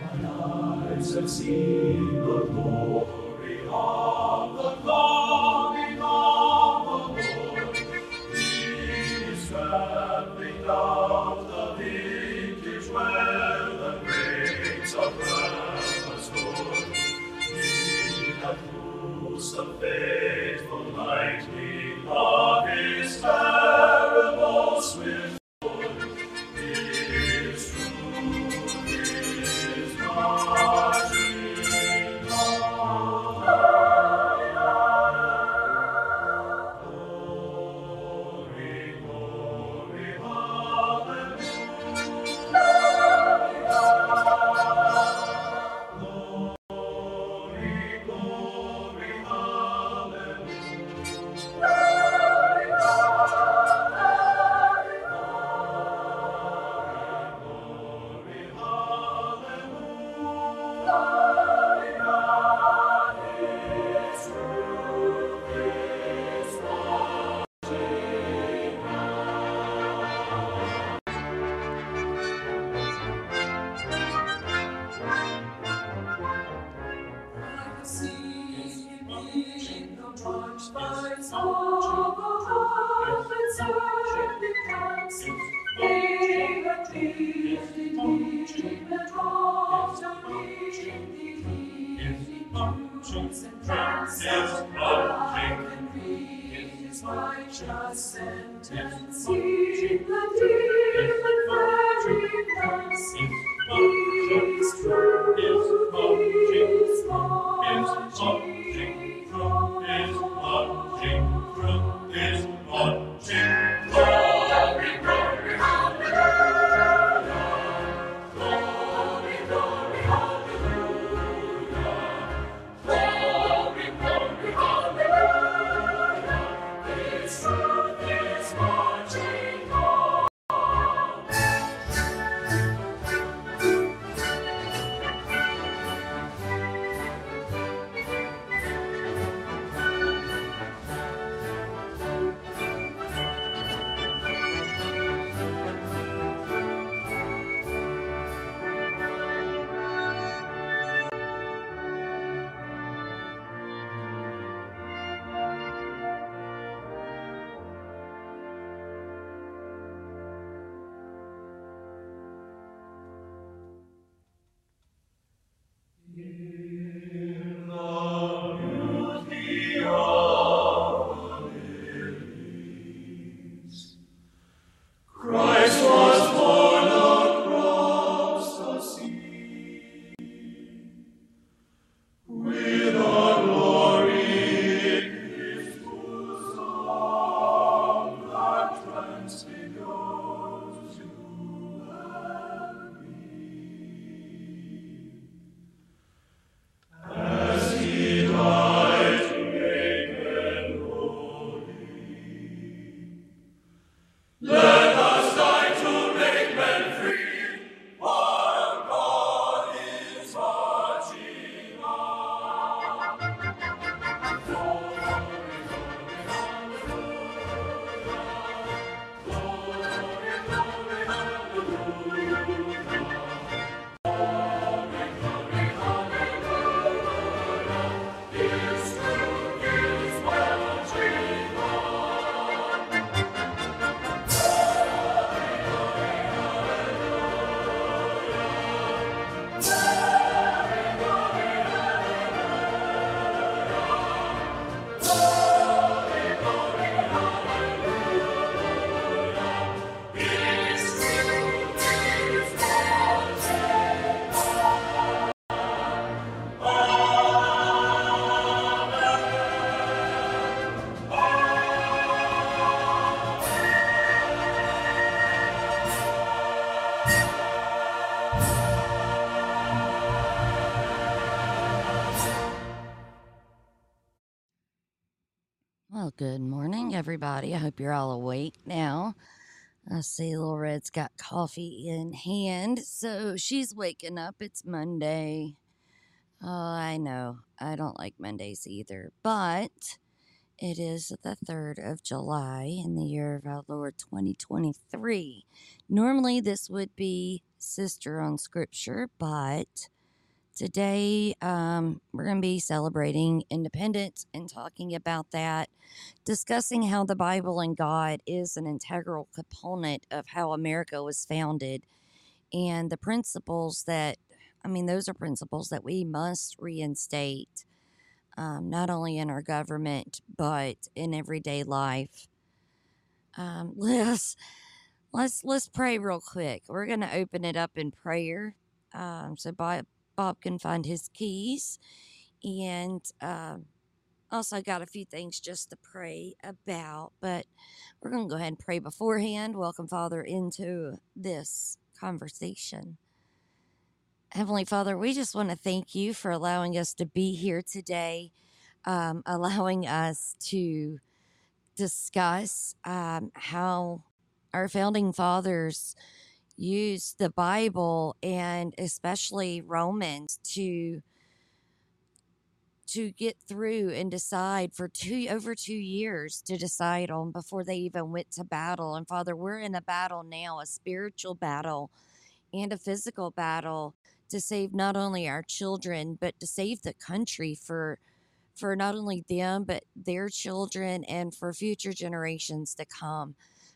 thine eyes have seen the glory of the coming of the Lord. He is traveling down the vintage where the grapes of wrath are stored. He hath loosed the faithful lightning of his terrible swift. Good morning, everybody. I hope you're all awake now. I see Little Red's got coffee in hand, so she's waking up. It's Monday. Oh, I know. I don't like Mondays either, but it is the 3rd of July in the year of our Lord 2023. Normally, this would be Sister on Scripture, but today we're going to be celebrating independence and talking about that, discussing how the Bible and God is an integral component of how America was founded, and the principles that, those are principles that we must reinstate, not only in our government, but in everyday life. Let's pray real quick. We're going to open it up in prayer. So Bob can find his keys. And also got a few things just to pray about. But we're going to go ahead and pray beforehand. Welcome, Father, into this conversation. Heavenly Father, we just want to thank you for allowing us to be here today, allowing us to discuss how our founding fathers used the Bible and especially Romans to get through and decide for over 2 years to decide on before they even went to battle. And Father, we're in a battle now, a spiritual battle and a physical battle, to save not only our children, but to save the country for not only them, but their children and for future generations to come.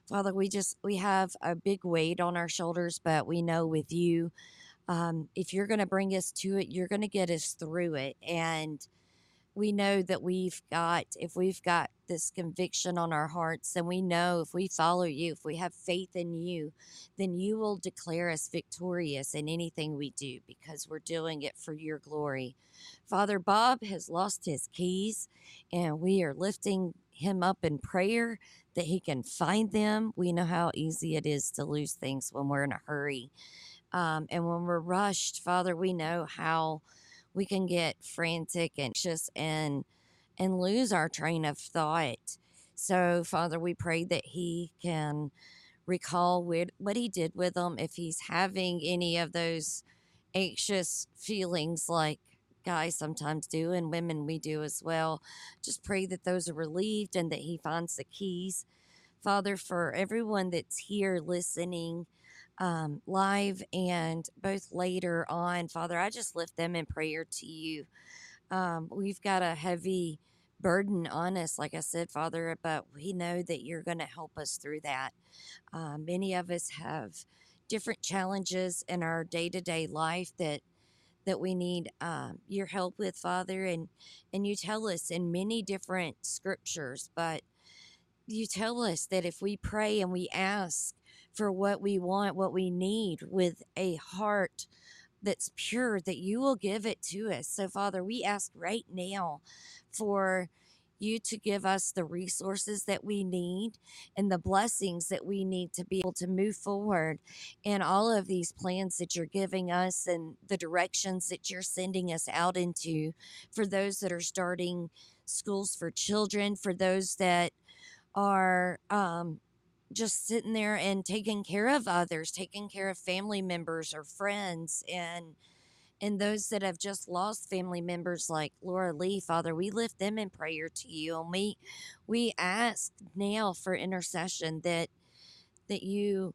Father, we have a big weight on our shoulders, but we know with you, if you're going to bring us to it, you're going to get us through it. And we know that if we've got this conviction on our hearts, and we know if we follow you, if we have faith in you, then you will declare us victorious in anything we do, because we're doing it for your glory. Father, Bob has lost his keys, and we are lifting him up in prayer that he can find them. We know how easy it is to lose things when we're in a hurry. And when we're rushed, Father, we know how we can get frantic, anxious, and lose our train of thought. So, Father, we pray that he can recall what he did with them. If he's having any of those anxious feelings like guys sometimes do, and women we do as well, just pray that those are relieved and that he finds the keys. Father, for everyone that's here listening live and both later on, Father, I just lift them in prayer to you. We've got a heavy burden on us, like I said, Father, but we know that you're going to help us through that. Many of us have different challenges in our day-to-day life that we need your help with, Father. And you tell us in many different scriptures, but you tell us that if we pray and we ask for what we want, what we need, with a heart that's pure, that you will give it to us. So, Father, we ask right now for you to give us the resources that we need and the blessings that we need to be able to move forward in all of these plans that you're giving us and the directions that you're sending us out into, for those that are starting schools for children, for those that are just sitting there and taking care of others, taking care of family members or friends, and those that have just lost family members like Laura Lee. Father, we lift them in prayer to you, and we ask now for intercession that you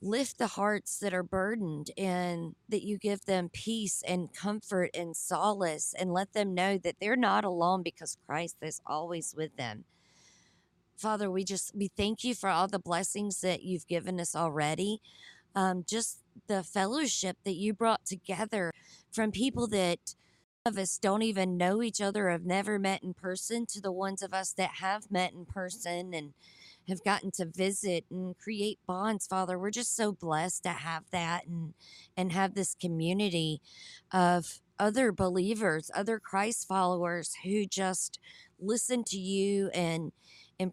lift the hearts that are burdened, and that you give them peace and comfort and solace, and let them know that they're not alone, because Christ is always with them. Father, we thank you for all the blessings that you've given us already. Just the fellowship that you brought together, from people that of us don't even know each other, have never met in person, to the ones of us that have met in person and have gotten to visit and create bonds. Father, we're just so blessed to have that and have this community of other believers, other Christ followers who just listen to you and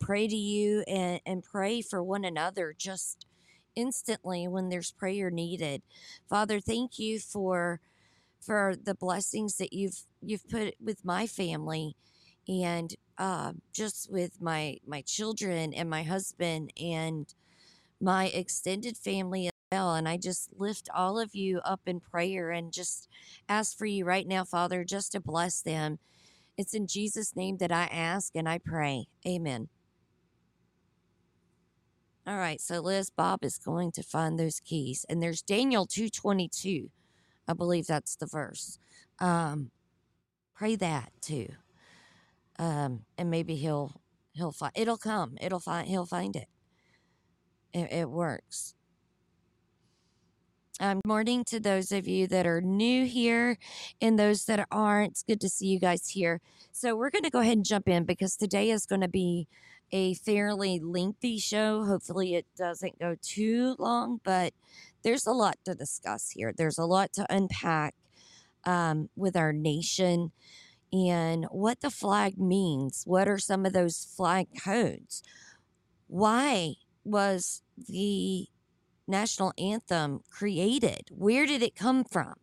pray to you and pray for one another just instantly when there's prayer needed. Father, thank you for the blessings that you've put with my family, and just with my children and my husband and my extended family as well. And I just lift all of you up in prayer and just ask for you right now, Father, just to bless them. It's in Jesus' name that I ask and I pray. Amen. All right, so Liz, Bob is going to find those keys. And there's Daniel 2:22. I believe that's the verse. Pray that too. And maybe he'll find, it'll come. He'll find it. It works. Good morning to those of you that are new here and those that aren't. It's good to see you guys here. So we're going to go ahead and jump in because today is going to be a fairly lengthy show. Hopefully it doesn't go too long, but there's a lot to discuss here. There's a lot to unpack with our nation and what the flag means. What are some of those flag codes? Why was the national anthem created? Where did it come from?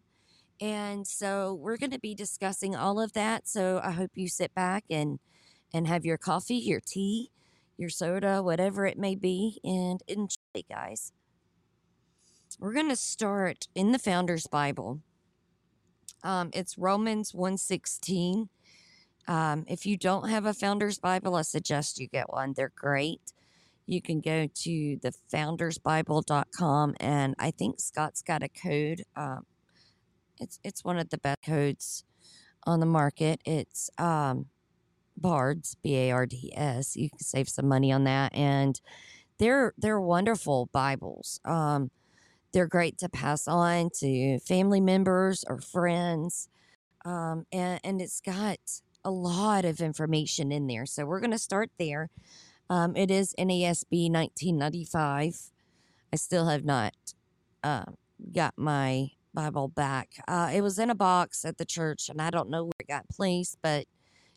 And so we're going to be discussing all of that. So I hope you sit back and have your coffee, your tea, your soda, whatever it may be, and enjoy, guys. We're going to start in the Founders Bible. It's Romans 1:16. If you don't have a Founders Bible, I suggest you get one. They're great. You can go to the foundersbible.com, and I think Scott's got a code. It's one of the best codes on the market. It's BARDS, B-A-R-D-S. You can save some money on that, and they're wonderful Bibles. They're great to pass on to family members or friends, and it's got a lot of information in there. So we're going to start there. It is NASB 1995. I still have not got my Bible back. It was in a box at the church, and I don't know where it got placed, but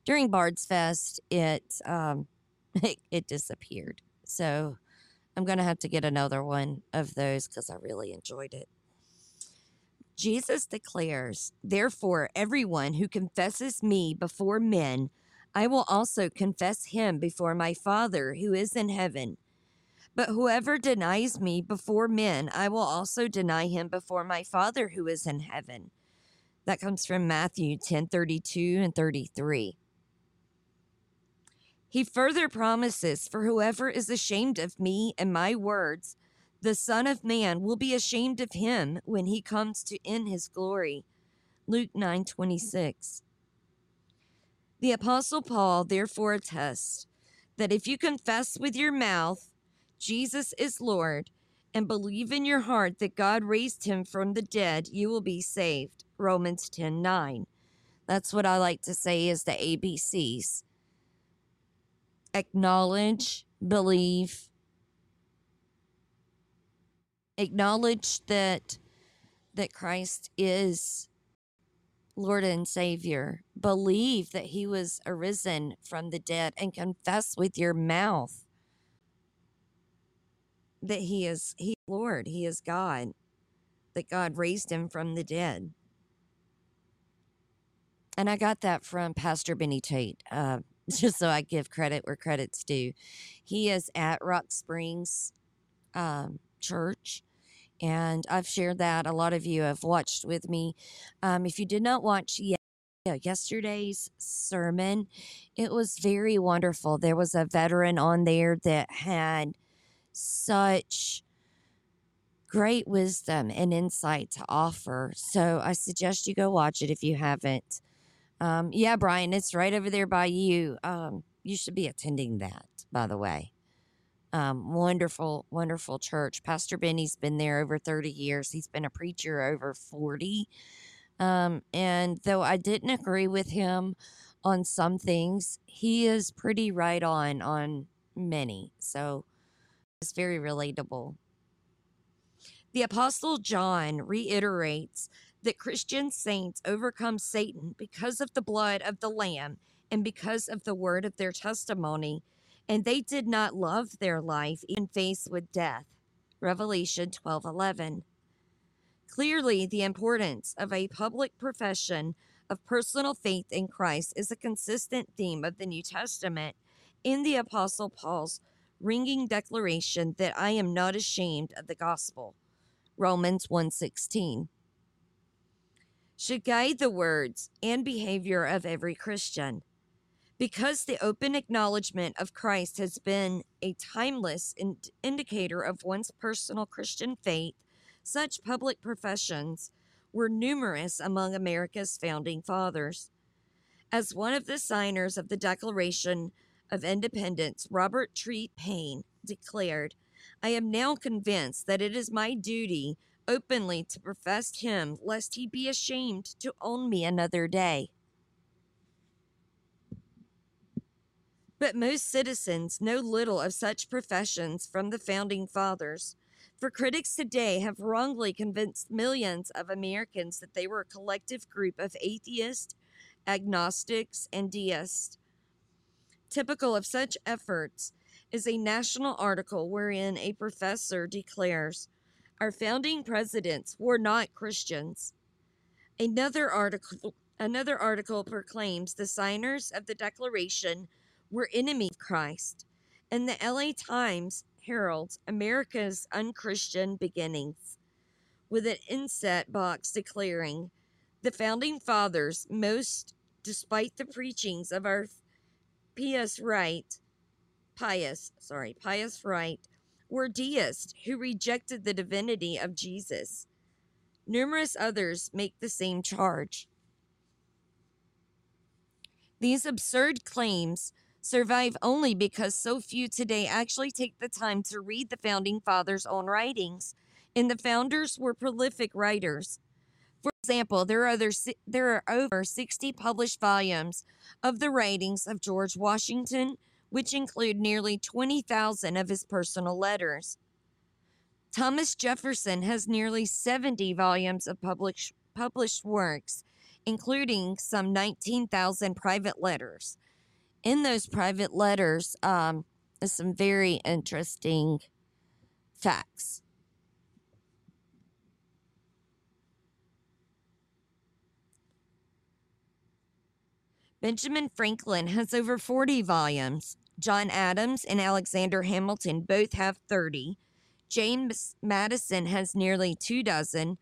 during Bard's Fest, it disappeared. So I'm going to have to get another one of those because I really enjoyed it. Jesus declares, "Therefore, everyone who confesses me before men, I will also confess him before my Father who is in heaven. But whoever denies me before men, I will also deny him before my Father who is in heaven." That comes from Matthew 10:32 and 33. He further promises, "For whoever is ashamed of me and my words, the Son of Man will be ashamed of him when he comes to in his glory." Luke 9:26. The Apostle Paul therefore attests that if you confess with your mouth Jesus is Lord and believe in your heart that God raised him from the dead, you will be saved. Romans 10:9. That's what I like to say is the ABCs. Acknowledge that Christ is Lord and Savior, believe that he was arisen from the dead, and confess with your mouth that he is Lord, he is God, that God raised him from the dead. And I got that from Pastor Benny Tate, just so I give credit where credit's due. He is at Rock Springs Church. And I've shared that. A lot of you have watched with me. If you did not watch yesterday's sermon, it was very wonderful. There was a veteran on there that had such great wisdom and insight to offer. So I suggest you go watch it if you haven't. Yeah, Brian, it's right over there by you. You should be attending that, by the way. Wonderful, wonderful church. Pastor Benny's been there over 30 years. He's been a preacher over 40. And though I didn't agree with him on some things, he is pretty right on many. So it's very relatable. The Apostle John reiterates that Christian saints overcome Satan because of the blood of the Lamb and because of the word of their testimony. And they did not love their life even faced with death. Revelation 12:11. Clearly, the importance of a public profession of personal faith in Christ is a consistent theme of the New Testament in the Apostle Paul's ringing declaration that I am not ashamed of the gospel. Romans 1:16. Should guide the words and behavior of every Christian. Because the open acknowledgement of Christ has been a timeless indicator of one's personal Christian faith, such public professions were numerous among America's founding fathers. As one of the signers of the Declaration of Independence, Robert T. Paine declared, "I am now convinced that it is my duty openly to profess him, lest he be ashamed to own me another day." But most citizens know little of such professions from the Founding Fathers, for critics today have wrongly convinced millions of Americans that they were a collective group of atheists, agnostics, and deists. Typical of such efforts is a national article wherein a professor declares, "Our founding presidents were not Christians." Another article proclaims the signers of the Declaration were enemies of Christ, and the LA Times heralds America's unchristian beginnings, with an inset box declaring, "The Founding Fathers, most despite the preachings of our pious right, were deists who rejected the divinity of Jesus." Numerous others make the same charge. These absurd claims survive only because so few today actually take the time to read the Founding Fathers' own writings, and the Founders were prolific writers. For example, there are over 60 published volumes of the writings of George Washington, which include nearly 20,000 of his personal letters. Thomas Jefferson has nearly 70 volumes of published works, including some 19,000 private letters. In those private letters is some very interesting facts. Benjamin Franklin has over 40 volumes. John Adams and Alexander Hamilton both have 30. James Madison has nearly 24.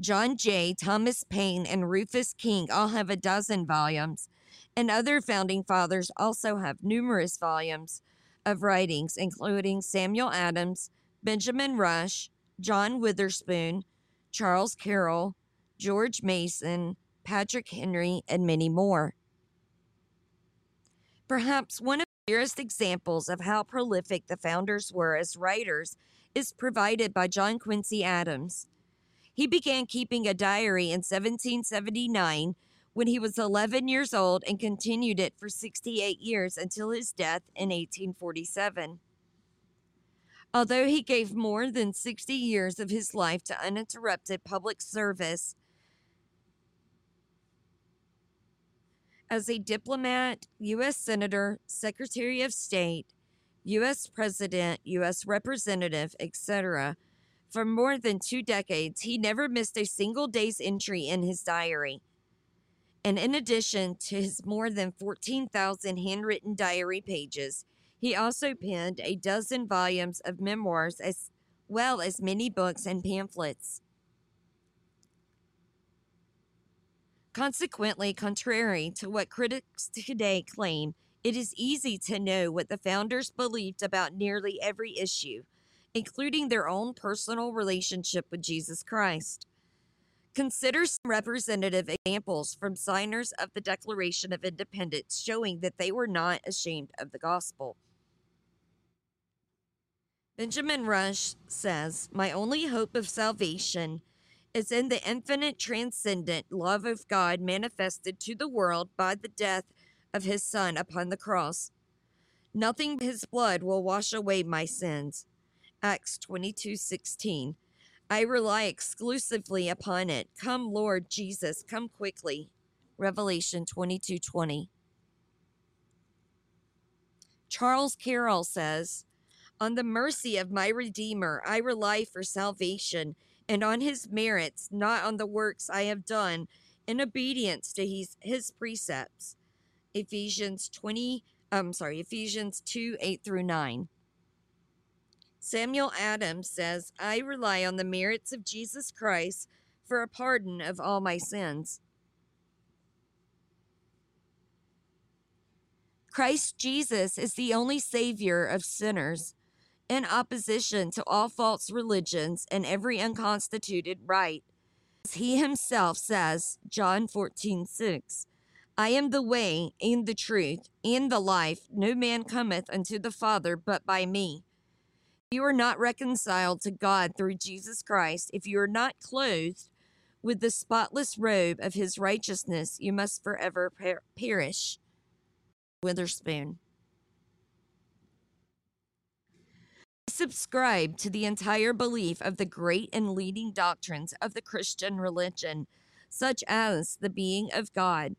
John Jay, Thomas Paine, and Rufus King all have a dozen volumes. And other Founding Fathers also have numerous volumes of writings, including Samuel Adams, Benjamin Rush, John Witherspoon, Charles Carroll, George Mason, Patrick Henry, and many more. Perhaps one of the clearest examples of how prolific the Founders were as writers is provided by John Quincy Adams. He began keeping a diary in 1779 when he was 11 years old and continued it for 68 years until his death in 1847. Although he gave more than 60 years of his life to uninterrupted public service as a diplomat, U.S. Senator, Secretary of State, U.S. President, U.S. Representative, etc., for more than 2 decades, he never missed a single day's entry in his diary. And in addition to his more than 14,000 handwritten diary pages, he also penned a dozen volumes of memoirs as well as many books and pamphlets. Consequently, contrary to what critics today claim, it is easy to know what the Founders believed about nearly every issue, including their own personal relationship with Jesus Christ. Consider some representative examples from signers of the Declaration of Independence showing that they were not ashamed of the gospel. Benjamin Rush says, "My only hope of salvation is in the infinite transcendent love of God manifested to the world by the death of his Son upon the cross. Nothing but his blood will wash away my sins." Acts 22:16. "I rely exclusively upon it. Come, Lord Jesus, come quickly." Revelation 22:20. Charles Carroll says, "On the mercy of my Redeemer, I rely for salvation, and on his merits, not on the works I have done, in obedience to his precepts." Ephesians 2:8-9. Samuel Adams says, "I rely on the merits of Jesus Christ for a pardon of all my sins." Christ Jesus is the only Savior of sinners, in opposition to all false religions and every unconstituted rite. As he himself says, John 14:6, I am the way, and the truth, and the life. No man cometh unto the Father but by me. You are not reconciled to God through Jesus Christ. If you are not clothed with the spotless robe of his righteousness, you must forever perish. Witherspoon. I subscribe to the entire belief of the great and leading doctrines of the Christian religion, such as the being of God,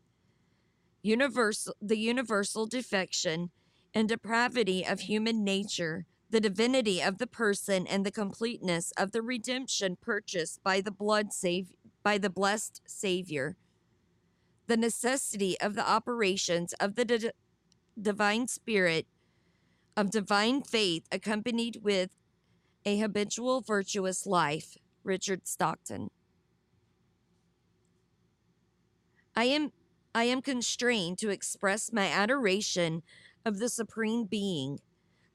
the universal defection and depravity of human nature, the divinity of the person, and the completeness of the redemption purchased by the blessed Savior, the necessity of the operations of the divine spirit, of divine faith, accompanied with a habitual virtuous life. Richard Stockton. I am constrained to express my adoration of the Supreme Being,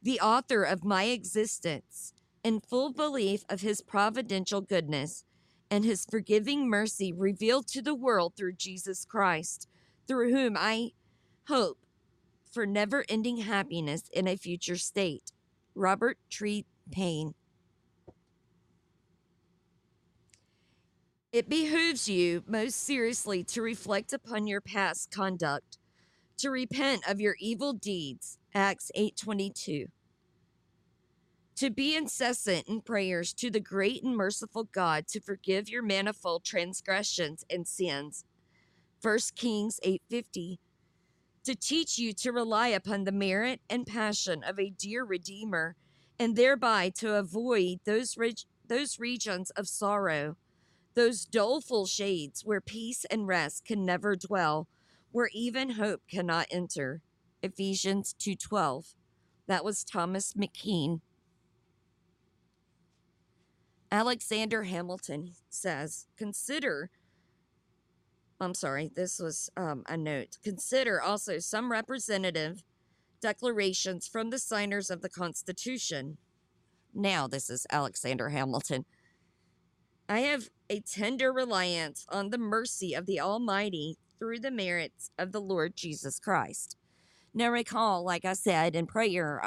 the author of my existence, in full belief of his providential goodness and his forgiving mercy revealed to the world through Jesus Christ, through whom I hope for never-ending happiness in a future state. Robert R. Paine. It behooves you most seriously to reflect upon your past conduct, to repent of your evil deeds. Acts 8:22. To be incessant in prayers to the great and merciful God to forgive your manifold transgressions and sins. 1 Kings 8:50. To teach you to rely upon the merit and passion of a dear Redeemer, and thereby to avoid those regions of sorrow, those doleful shades where peace and rest can never dwell, where even hope cannot enter. Ephesians 2:12. That was Thomas McKean. Alexander Hamilton says, Consider also some representative declarations from the signers of the Constitution. Now this is Alexander Hamilton. I have a tender reliance on the mercy of the Almighty through the merits of the Lord Jesus Christ. Now recall, like I said in prayer,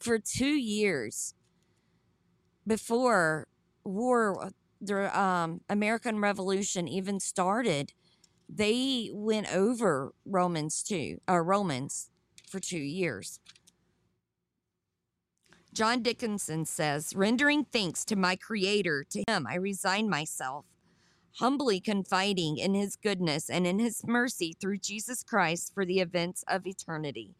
for 2 years before war, the American Revolution even started, they went over Romans for 2 years. John Dickinson says, rendering thanks to my Creator, to him I resign myself, humbly confiding in his goodness and in his mercy through Jesus Christ for the events of eternity.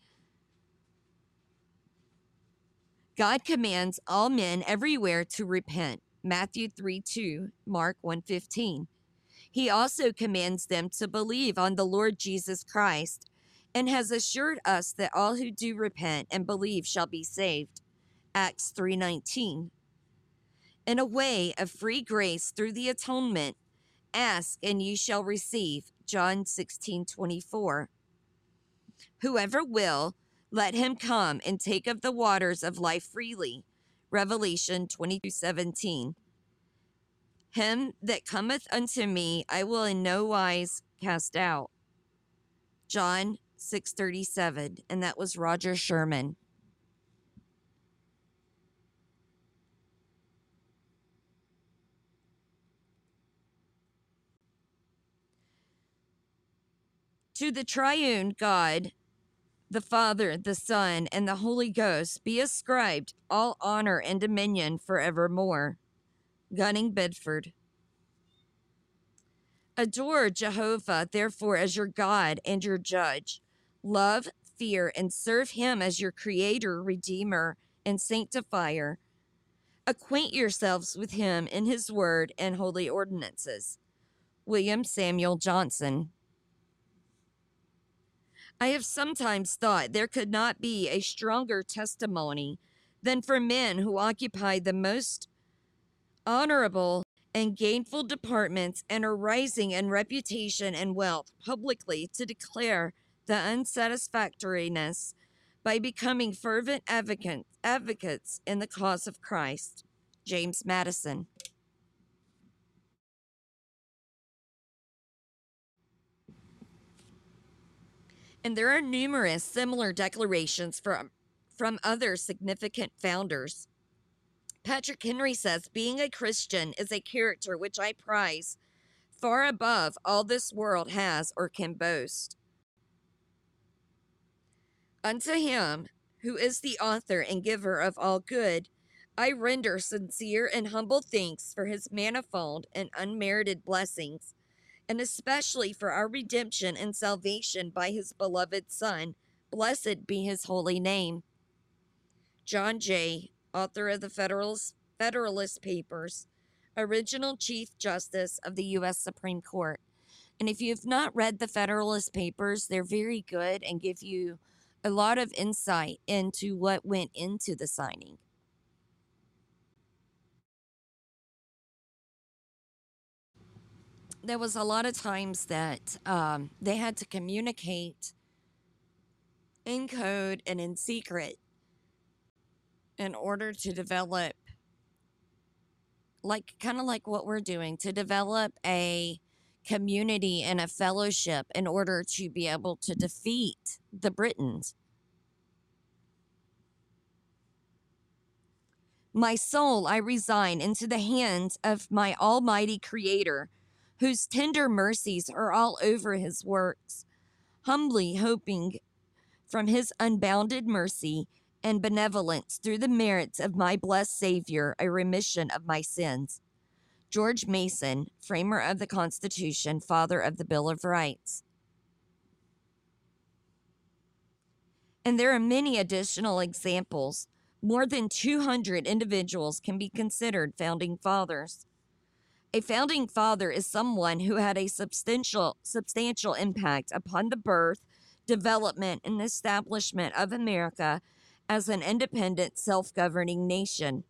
God commands all men everywhere to repent. Matthew 3:2, Mark 1:15. He also commands them to believe on the Lord Jesus Christ, and has assured us that all who do repent and believe shall be saved. Acts 3:19. In a way of free grace through the atonement, ask and you shall receive. John 16:24. Whoever will, let him come and take of the waters of life freely. Revelation 22:17. Him that cometh unto me, I will in no wise cast out. John 6:37, and that was Roger Sherman. To the triune God, the Father, the Son, and the Holy Ghost be ascribed all honor and dominion forevermore. Gunning Bedford. Adore Jehovah, therefore, as your God and your Judge. Love, fear, and serve him as your Creator, Redeemer, and Sanctifier. Acquaint yourselves with him in his word and holy ordinances. William Samuel Johnson. I have sometimes thought there could not be a stronger testimony than for men who occupy the most honorable and gainful departments and are rising in reputation and wealth publicly to declare the unsatisfactoriness by becoming fervent advocates in the cause of Christ. James Madison. And there are numerous similar declarations from other significant founders. Patrick Henry says, being a Christian is a character which I prize far above all this world has or can boast. Unto him who is the author and giver of all good, I render sincere and humble thanks for his manifold and unmerited blessings, and especially for our redemption and salvation by his beloved Son. Blessed be his holy name. John Jay, author of the Federalist Papers, original Chief Justice of the U.S. Supreme Court. And if you've not read the Federalist Papers, they're very good and give you a lot of insight into what went into the signing. There was a lot of times that they had to communicate in code and in secret in order to develop, like kind of like what we're doing, to develop a community and a fellowship in order to be able to defeat the Britons. My soul I resign into the hands of my almighty Creator, whose tender mercies are all over his works, humbly hoping from his unbounded mercy and benevolence through the merits of my blessed Savior, a remission of my sins. George Mason, framer of the Constitution, father of the Bill of Rights. And there are many additional examples. More than 200 individuals can be considered founding fathers. A founding father is someone who had a substantial impact upon the birth, development, and establishment of America as an independent, self-governing nation.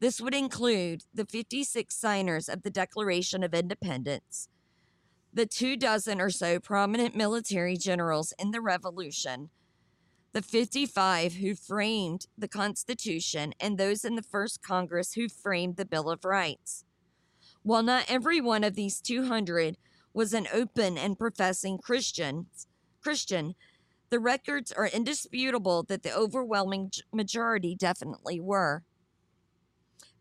This would include the 56 signers of the Declaration of Independence, the 24 or so prominent military generals in the Revolution, the 55 who framed the Constitution, and those in the First Congress who framed the Bill of Rights. While not every one of these 200 was an open and professing Christian, the records are indisputable that the overwhelming majority definitely were.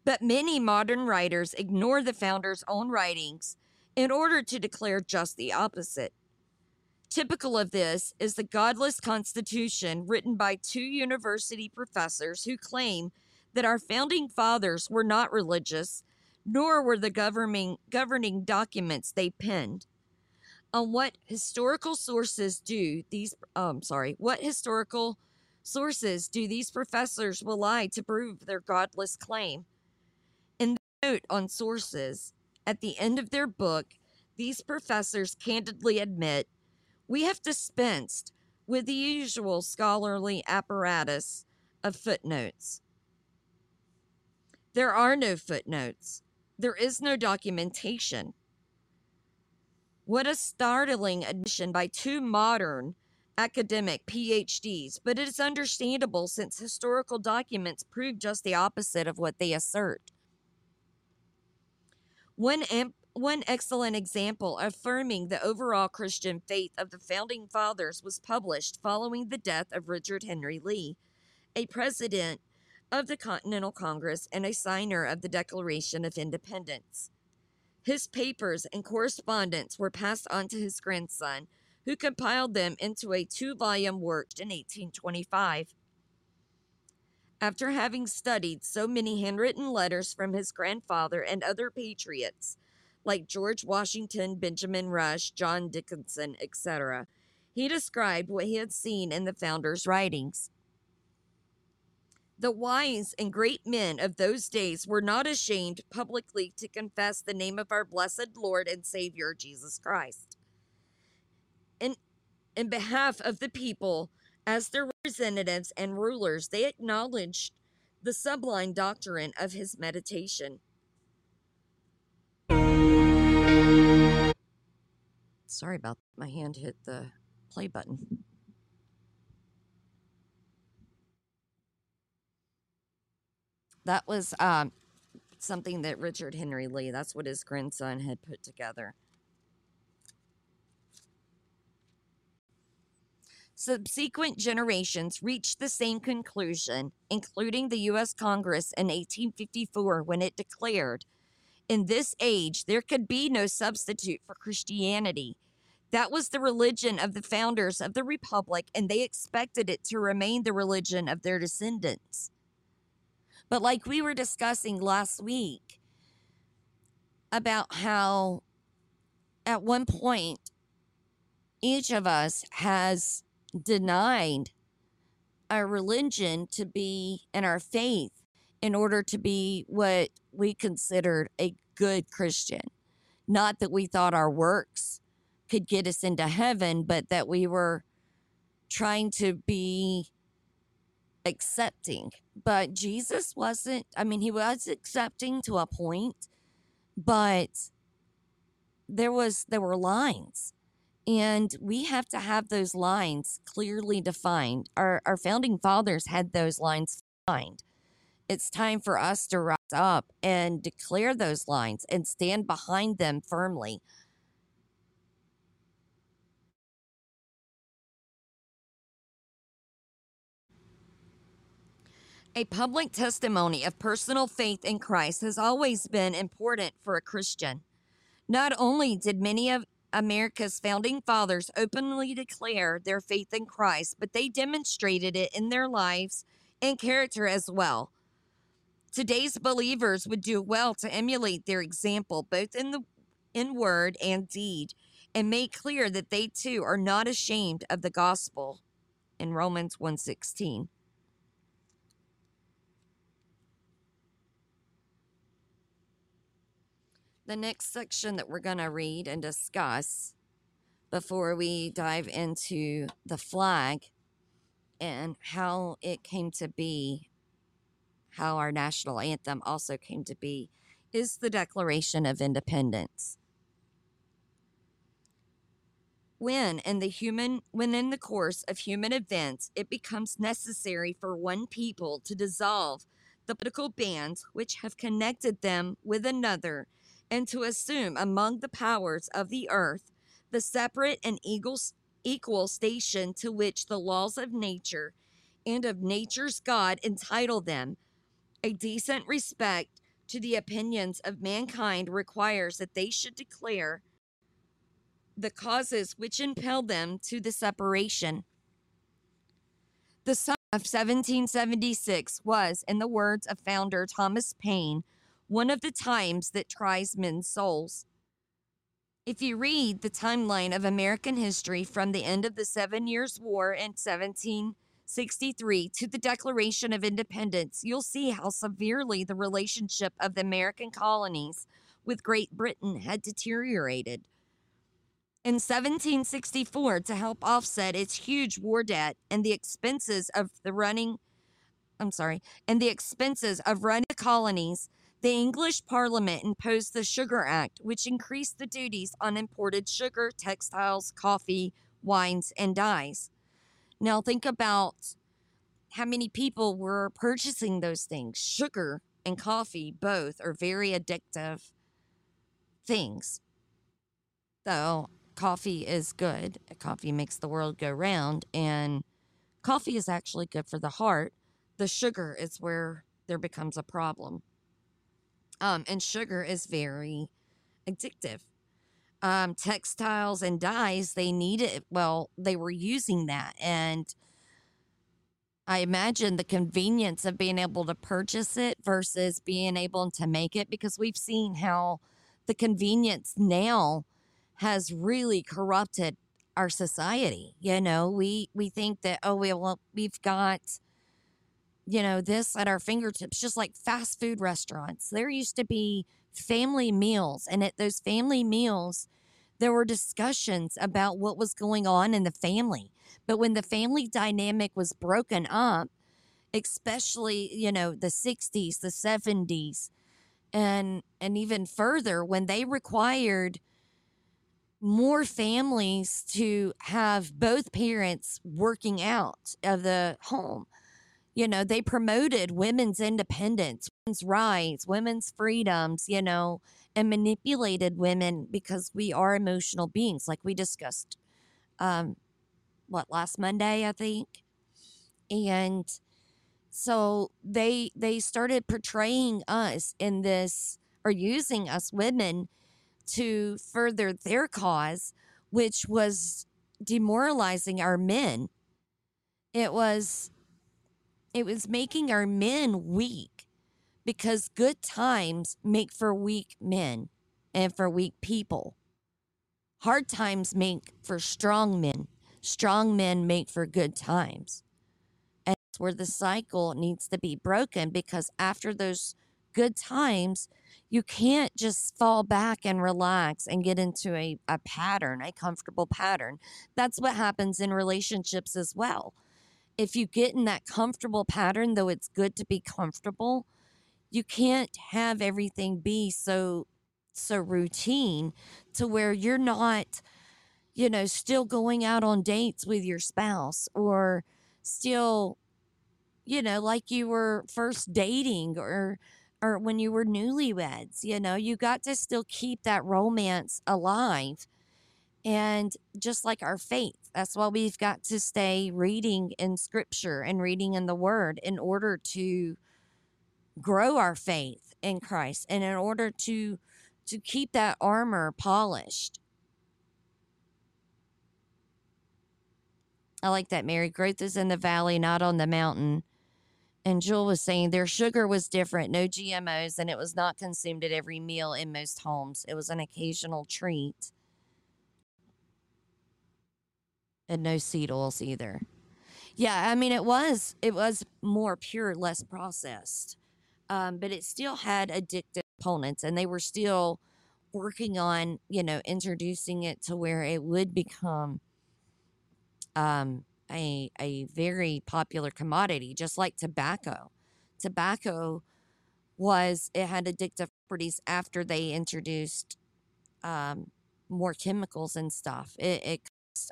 But many modern writers ignore the founders' own writings in order to declare just the opposite. Typical of this is the godless Constitution written by two university professors who claim that our founding fathers were not religious, nor were the governing documents they penned. On what historical sources do these professors rely to prove their godless claim? In the note on sources, at the end of their book, these professors candidly admit, we have dispensed with the usual scholarly apparatus of footnotes. There are no footnotes. There is no documentation. What a startling admission by two modern academic PhDs, but it is understandable since historical documents prove just the opposite of what they assert. One excellent example affirming the overall Christian faith of the Founding Fathers was published following the death of Richard Henry Lee, a president of the Continental Congress and a signer of the Declaration of Independence. His papers and correspondence were passed on to his grandson, who compiled them into a 2-volume work in 1825. After having studied so many handwritten letters from his grandfather and other patriots, like George Washington, Benjamin Rush, John Dickinson, etc., he described what he had seen in the founders' writings. The wise and great men of those days were not ashamed publicly to confess the name of our blessed Lord and Savior, Jesus Christ, in behalf of the people, as their representatives and rulers, they acknowledged the sublime doctrine of his meditation. Sorry about that. My hand hit the play button. That was something that Richard Henry Lee, that's what his grandson had put together. Subsequent generations reached the same conclusion, including the U.S. Congress in 1854 when it declared, "In this age, there could be no substitute for Christianity. That was the religion of the founders of the Republic, and they expected it to remain the religion of their descendants." But like we were discussing last week about how at one point each of us has denied our religion to be and our faith in order to be what we considered a good Christian. Not that we thought our works could get us into heaven, but that we were trying to be accepting. But Jesus wasn't, I mean, he was accepting to a point, but there were lines, and we have to have those lines clearly defined. Our founding fathers had those lines defined. It's time for us to rise up and declare those lines and stand behind them firmly. A public testimony of personal faith in Christ has always been important for a Christian. Not only did many of America's founding fathers openly declare their faith in Christ, but they demonstrated it in their lives and character as well. Today's believers would do well to emulate their example, both in word and deed, and make clear that they too are not ashamed of the gospel in Romans 1:16. The next section that we're going to read and discuss before we dive into the flag and how it came to be, how our national anthem also came to be, is the Declaration of Independence. When in the course of human events, it becomes necessary for one people to dissolve the political bands which have connected them with another, and to assume among the powers of the earth the separate and equal station to which the laws of nature and of nature's God entitle them, a decent respect to the opinions of mankind requires that they should declare the causes which impel them to the separation. The summer of 1776 was, in the words of founder Thomas Paine, one of the times that tries men's souls. If you read the timeline of American history from the end of the 7 Years' War in 1763 to the Declaration of Independence, you'll see how severely the relationship of the American colonies with Great Britain had deteriorated. In 1764, to help offset its huge war debt and the expenses of running the colonies, the English Parliament imposed the Sugar Act, which increased the duties on imported sugar, textiles, coffee, wines, and dyes. Now think about how many people were purchasing those things. Sugar and coffee both are very addictive things. Though coffee is good. Coffee makes the world go round, and coffee is actually good for the heart. The sugar is where there becomes a problem. And sugar is very addictive. Textiles and dyes, they were using that. And I imagine the convenience of being able to purchase it versus being able to make it, because we've seen how the convenience now has really corrupted our society. We think that, we've got this at our fingertips, just like fast food restaurants. There used to be family meals, and at those family meals, there were discussions about what was going on in the family. But when the family dynamic was broken up, especially, the 60s, the 70s, and even further, when they required more families to have both parents working out of the home. You know, they promoted women's independence, women's rights, women's freedoms, you know, and manipulated women because we are emotional beings, like we discussed, last Monday, I think. And so they started portraying us in this, or using us women to further their cause, which was demoralizing our men. It was making our men weak, because good times make for weak men and for weak people. Hard times make for strong men. Strong men make for good times. And that's where the cycle needs to be broken, because after those good times, you can't just fall back and relax and get into a pattern, a comfortable pattern. That's what happens in relationships as well. If you get in that comfortable pattern, though it's good to be comfortable, you can't have everything be so routine to where you're not, you know, still going out on dates with your spouse, or still, you know, like you were first dating or when you were newlyweds. You know, you got to still keep that romance alive. And just like our faith, that's why we've got to stay reading in Scripture and reading in the Word in order to grow our faith in Christ, and in order to keep that armor polished. I like that, Mary. Growth is in the valley, not on the mountain. And Jewel was saying their sugar was different, no GMOs, and it was not consumed at every meal in most homes. It was an occasional treat. And no seed oils either. Yeah, I mean, it was more pure, less processed. But it still had addictive components, and they were still working on, you know, introducing it to where it would become a very popular commodity, just like tobacco. Tobacco had addictive properties after they introduced more chemicals and stuff. It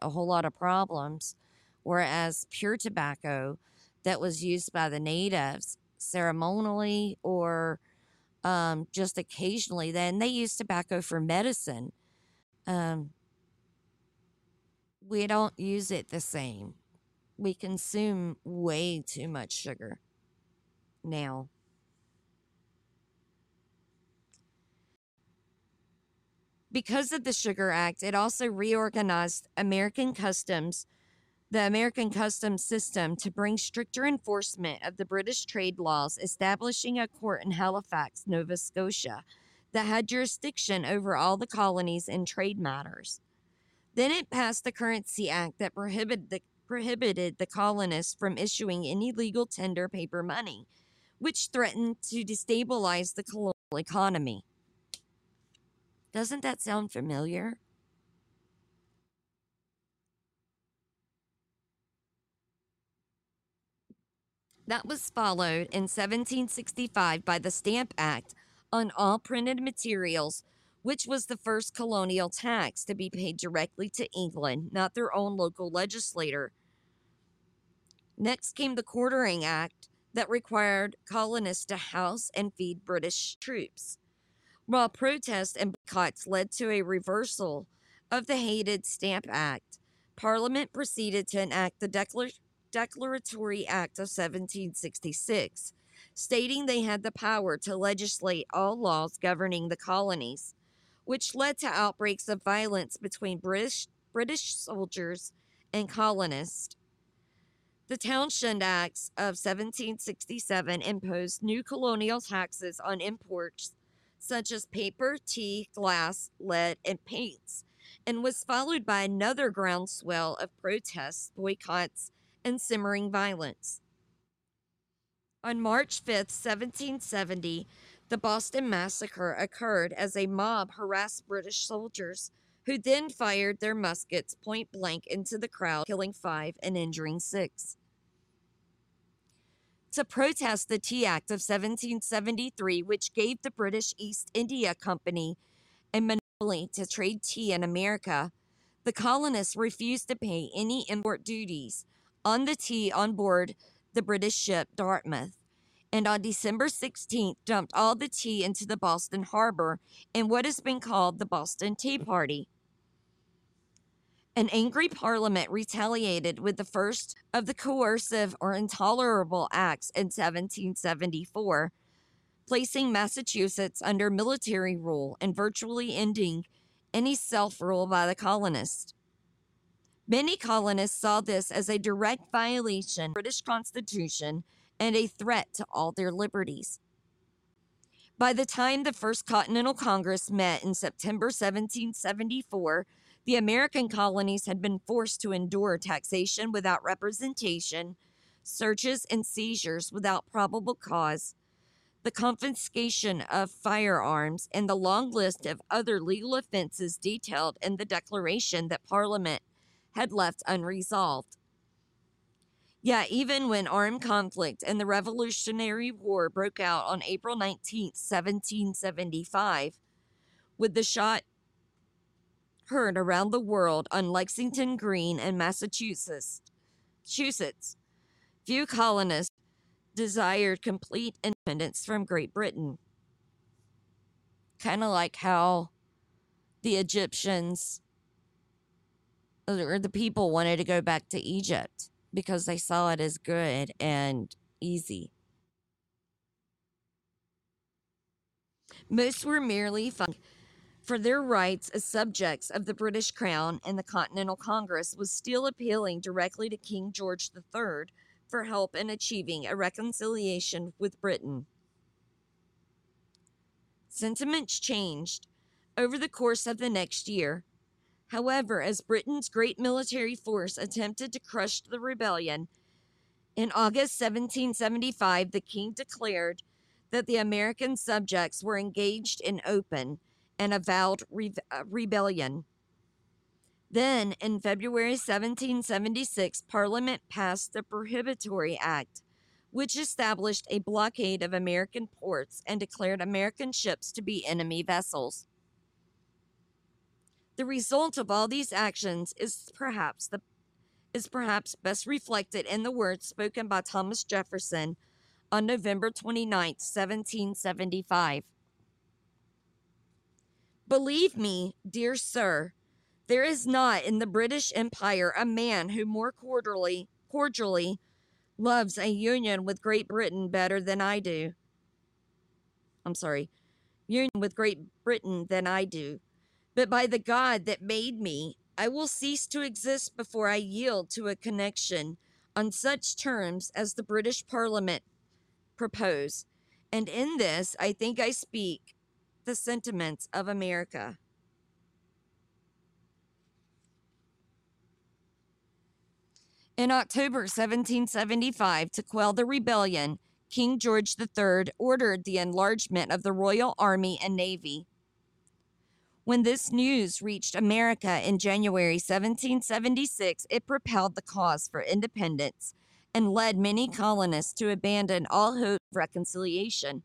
a whole lot of problems, whereas pure tobacco that was used by the natives ceremonially or just occasionally, then they used tobacco for medicine. We don't use it the same. We consume way too much sugar now. Because of the Sugar Act, it also reorganized the American customs system to bring stricter enforcement of the British trade laws, establishing a court in Halifax, Nova Scotia, that had jurisdiction over all the colonies in trade matters. Then it passed the Currency Act that prohibited the colonists from issuing any legal tender paper money, which threatened to destabilize the colonial economy. Doesn't that sound familiar? That was followed in 1765 by the Stamp Act on all printed materials, which was the first colonial tax to be paid directly to England, not their own local legislator. Next came the Quartering Act that required colonists to house and feed British troops. While protests and boycotts led to a reversal of the hated Stamp Act, Parliament proceeded to enact the Declaratory Act of 1766, stating they had the power to legislate all laws governing the colonies, which led to outbreaks of violence between British soldiers and colonists. The Townshend Acts of 1767 imposed new colonial taxes on imports such as paper, tea, glass, lead, and paints, and was followed by another groundswell of protests, boycotts, and simmering violence. On March 5, 1770, the Boston Massacre occurred as a mob harassed British soldiers, who then fired their muskets point blank into the crowd, killing 5 and injuring 6. To protest the Tea Act of 1773, which gave the British East India Company a monopoly willing to trade tea in America, the colonists refused to pay any import duties on the tea on board the British ship Dartmouth, and on December 16th dumped all the tea into the Boston harbor in what has been called the Boston Tea Party. An angry parliament retaliated with the first of the coercive or intolerable acts in 1774, placing Massachusetts under military rule and virtually ending any self-rule by the colonists. Many colonists saw this as a direct violation of the British Constitution and a threat to all their liberties. By the time the First Continental Congress met in September 1774, the American colonies had been forced to endure taxation without representation, searches and seizures without probable cause, the confiscation of firearms, and the long list of other legal offenses detailed in the declaration that Parliament had left unresolved. Yet, even when armed conflict and the Revolutionary War broke out on April 19, 1775, with the shot heard around the world on Lexington Green in Massachusetts, few colonists desired complete independence from Great Britain. Kind of like how the Egyptians or the people wanted to go back to Egypt because they saw it as good and easy. Most were merely fighting for their rights as subjects of the British Crown, and the Continental Congress was still appealing directly to King George III for help in achieving a reconciliation with Britain. Sentiments changed over the course of the next year. However, as Britain's great military force attempted to crush the rebellion, in August 1775, the king declared that the American subjects were engaged in open and avowed rebellion. Then, in February 1776, Parliament passed the Prohibitory Act, which established a blockade of American ports and declared American ships to be enemy vessels. The result of all these actions is perhaps best reflected in the words spoken by Thomas Jefferson on November 29, 1775. "Believe me, dear sir, there is not in the British Empire a man who more cordially loves a union with Great Britain better than I do. But by the God that made me, I will cease to exist before I yield to a connection on such terms as the British Parliament propose, and in this I think I speak the sentiments of America." In October 1775, to quell the rebellion, King George III ordered the enlargement of the Royal Army and Navy. When this news reached America in January 1776, it propelled the cause for independence and led many colonists to abandon all hope of reconciliation.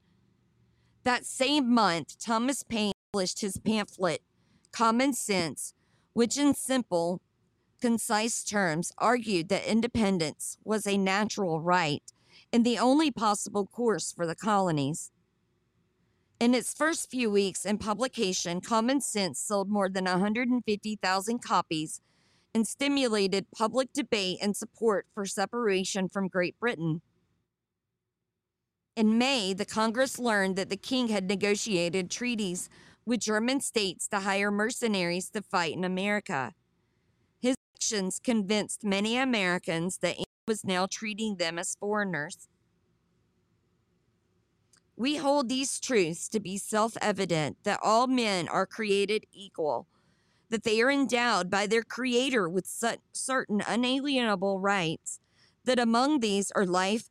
That same month, Thomas Paine published his pamphlet, Common Sense, which in simple, concise terms argued that independence was a natural right and the only possible course for the colonies. In its first few weeks in publication, Common Sense sold more than 150,000 copies and stimulated public debate and support for separation from Great Britain. In May, the Congress learned that the king had negotiated treaties with German states to hire mercenaries to fight in America. Convinced many Americans that England was now treating them as foreigners. We hold these truths to be self-evident, that all men are created equal, that they are endowed by their Creator with certain unalienable rights, that among these are life,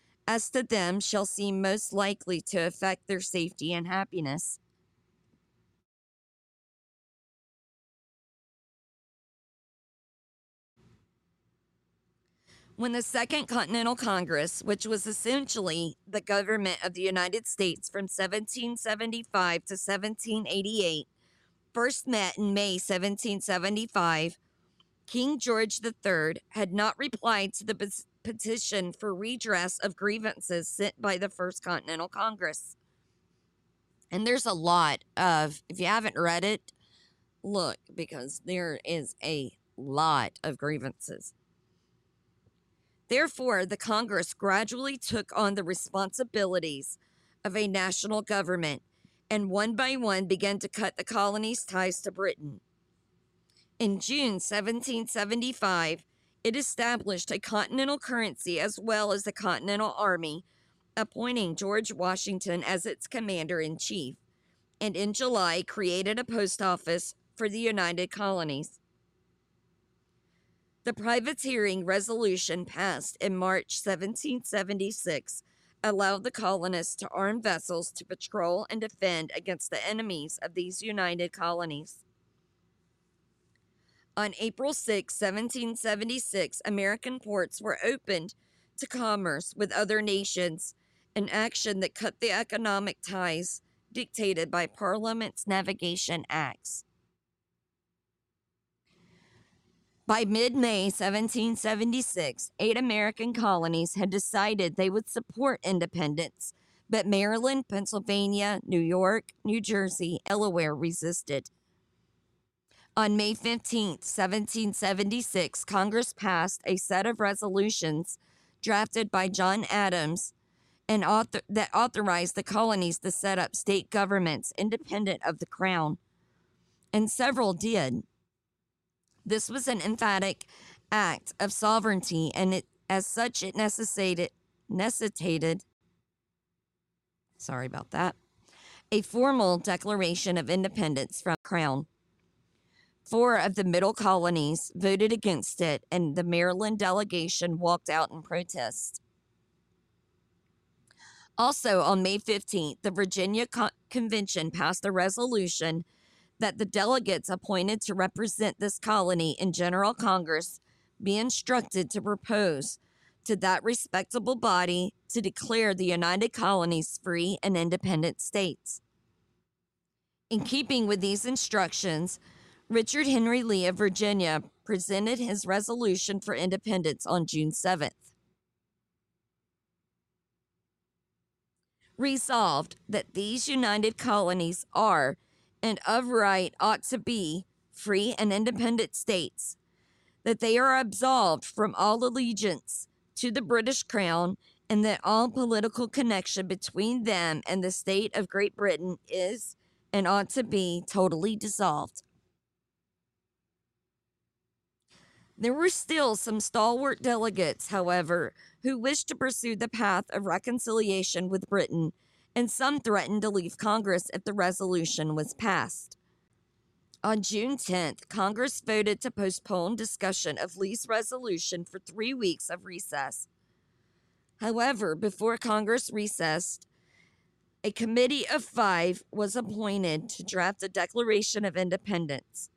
as to them shall seem most likely to affect their safety and happiness. When the Second Continental Congress, which was essentially the government of the United States from 1775 to 1788, first met in May 1775, King George III had not replied to the petition for redress of grievances sent by the First Continental Congress. And there's a lot of, if you haven't read it, look, because there is a lot of grievances. Therefore, the Congress gradually took on the responsibilities of a national government and one by one began to cut the colonies' ties to Britain. In June 1775, it established a continental currency as well as the Continental Army, appointing George Washington as its commander-in-chief, and in July created a post office for the United Colonies. The privateering resolution passed in March 1776 allowed the colonists to arm vessels to patrol and defend against the enemies of these United Colonies. On April 6, 1776, American ports were opened to commerce with other nations, an action that cut the economic ties dictated by Parliament's Navigation Acts. By mid-May 1776, 8 American colonies had decided they would support independence, but Maryland, Pennsylvania, New York, New Jersey, and Delaware resisted. On May 15, 1776, Congress passed a set of resolutions drafted by John Adams and that authorized the colonies to set up state governments independent of the Crown, and several did. This was an emphatic act of sovereignty, and as such it necessitated a formal declaration of independence from the Crown. 4 of the middle colonies voted against it, and the Maryland delegation walked out in protest. Also, on May 15th, the Virginia Convention passed a resolution that the delegates appointed to represent this colony in General Congress be instructed to propose to that respectable body to declare the United Colonies free and independent states. In keeping with these instructions, Richard Henry Lee of Virginia presented his resolution for independence on June 7th. Resolved that these United Colonies are and of right ought to be free and independent states, that they are absolved from all allegiance to the British Crown, and that all political connection between them and the state of Great Britain is and ought to be totally dissolved. There were still some stalwart delegates, however, who wished to pursue the path of reconciliation with Britain, and some threatened to leave Congress if the resolution was passed. On June 10th, Congress voted to postpone discussion of Lee's resolution for 3 weeks of recess. However, before Congress recessed, a committee of 5 was appointed to draft a Declaration of Independence.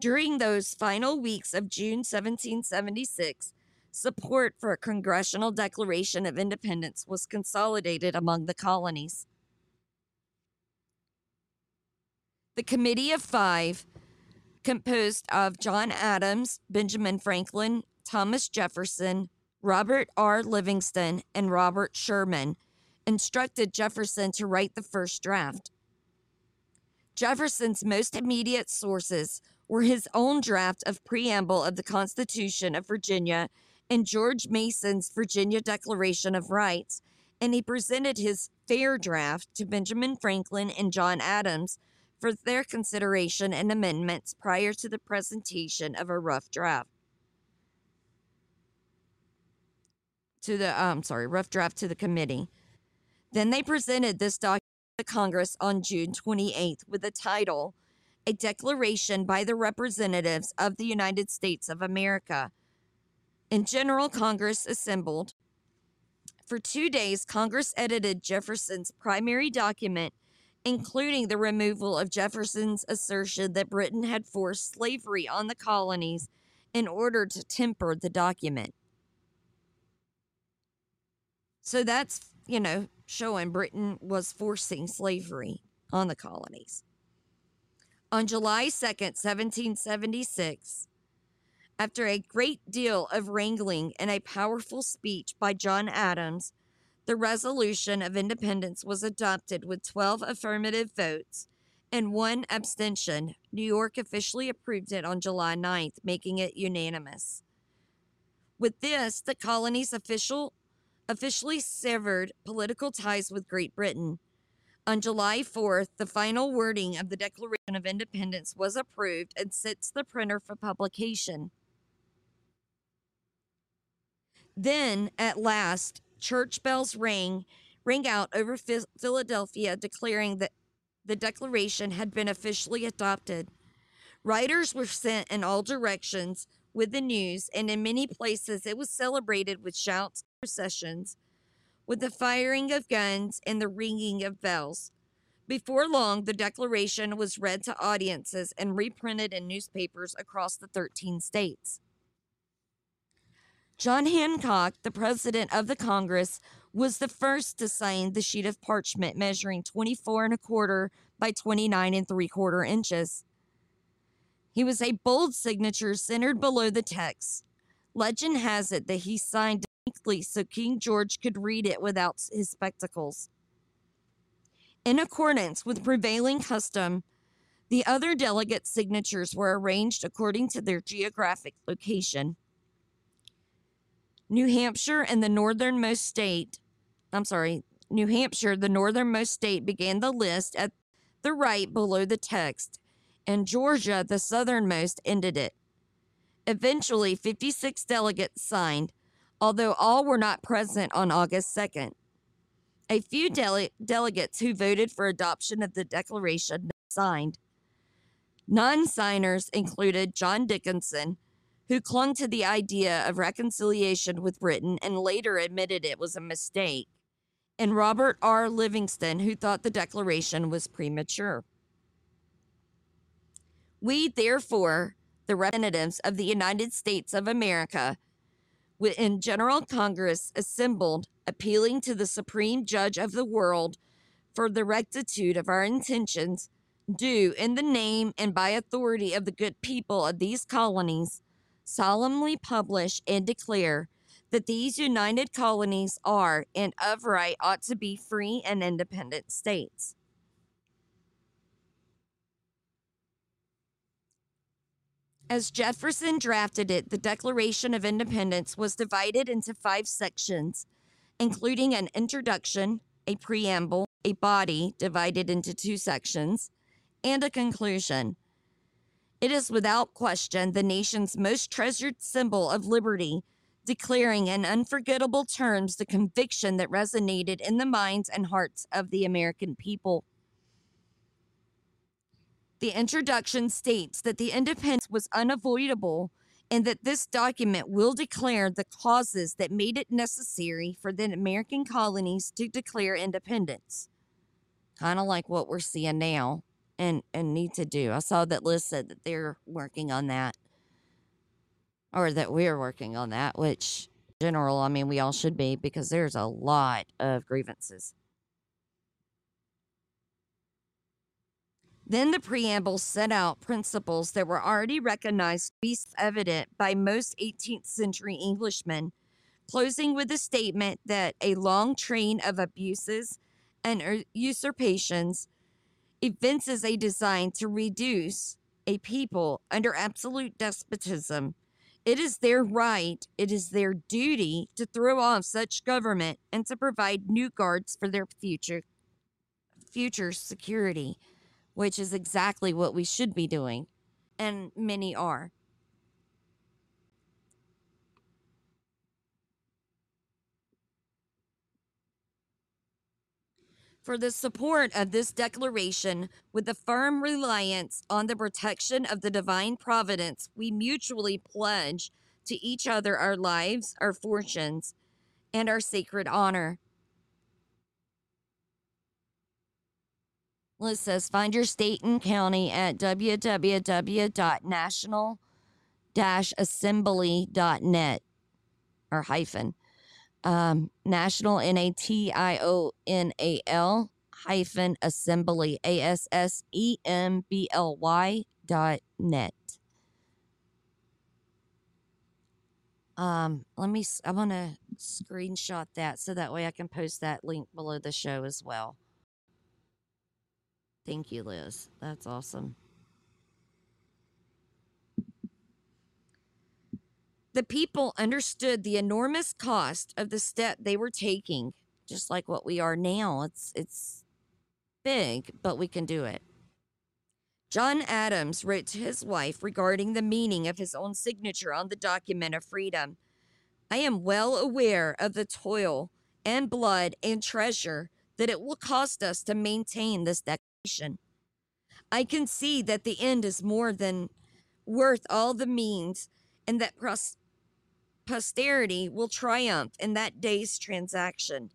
During those final weeks of June 1776, support for a Congressional Declaration of Independence was consolidated among the colonies. The Committee of 5, composed of John Adams, Benjamin Franklin, Thomas Jefferson, Robert R. Livingston, and Robert Sherman, instructed Jefferson to write the first draft. Jefferson's most immediate sources were his own draft of preamble of the Constitution of Virginia and George Mason's Virginia Declaration of Rights, and he presented his fair draft to Benjamin Franklin and John Adams for their consideration and amendments prior to the presentation of a rough draft. Rough draft to the committee. Then they presented this document the Congress on June 28th with the title, A Declaration by the Representatives of the United States of America. In general, Congress assembled. For 2 days, Congress edited Jefferson's primary document, including the removal of Jefferson's assertion that Britain had forced slavery on the colonies in order to temper the document. So that's, showing Britain was forcing slavery on the colonies. On July 2nd, 1776, after a great deal of wrangling and a powerful speech by John Adams, the Resolution of Independence was adopted with 12 affirmative votes and 1 abstention. New York officially approved it on July 9th, making it unanimous. With this, the colonies officially severed political ties with Great Britain. On July 4th, the final wording of the Declaration of Independence was approved and sent to the printer for publication. Then, at last, church bells rang out over Philadelphia, declaring that the Declaration had been officially adopted. Riders were sent in all directions with the news, and in many places it was celebrated with shouts and processions, with the firing of guns and the ringing of bells. Before long, the Declaration was read to audiences and reprinted in newspapers across the 13 states. John Hancock, the president of the Congress, was the first to sign the sheet of parchment measuring 24 1/4 by 29 3/4 inches. He was a bold signature centered below the text. Legend has it that he signed distinctly so King George could read it without his spectacles. In accordance with prevailing custom, the other delegates' signatures were arranged according to their geographic location. New Hampshire, the northernmost state, began the list at the right below the text, and Georgia, the southernmost, ended it. Eventually, 56 delegates signed, although all were not present on August 2nd. A few delegates who voted for adoption of the Declaration signed. Non-signers included John Dickinson, who clung to the idea of reconciliation with Britain and later admitted it was a mistake, and Robert R. Livingston, who thought the Declaration was premature. We, therefore, the representatives of the United States of America, in General Congress assembled, appealing to the Supreme Judge of the world for the rectitude of our intentions, do, in the name and by authority of the good people of these colonies, solemnly publish and declare that these united colonies are and of right ought to be free and independent states. As Jefferson drafted it, the Declaration of Independence was divided into 5 sections, including an introduction, a preamble, a body divided into 2 sections, and a conclusion. It is without question the nation's most treasured symbol of liberty, declaring in unforgettable terms the conviction that resonated in the minds and hearts of the American people. The introduction states that the independence was unavoidable and that this document will declare the causes that made it necessary for the American colonies to declare independence. Kind of like what we're seeing now. And need to do. I saw that Liz said that they're working on that, or that we're working on that, which in general, we all should be, because there's a lot of grievances. Then the preamble set out principles that were already recognized to be evident by most 18th century Englishmen, closing with the statement that a long train of abuses and usurpations evinces a design to reduce a people under absolute despotism. It is their right, it is their duty to throw off such government and to provide new guards for their future security, which is exactly what we should be doing, and many are. for the support of this declaration with the firm reliance on the protection of the divine providence, we mutually pledge to each other our lives, our fortunes, and our sacred honor. Well, it says, find your state and county at www.national-assembly.net or hyphen. National, N-A-T-I-O-N-A-L hyphen assembly, ASSEMBLY.net. I want to screenshot that so that way I can post that link below the show as well. Thank you, Liz. That's awesome. The people understood the enormous cost of the step they were taking, just like what we are now. It's big, but we can do it. John Adams wrote to his wife regarding the meaning of his own signature on the document of freedom. I am well aware of the toil and blood and treasure that it will cost us to maintain this declaration. I can see that the end is more than worth all the means, and that posterity will triumph in that day's transaction.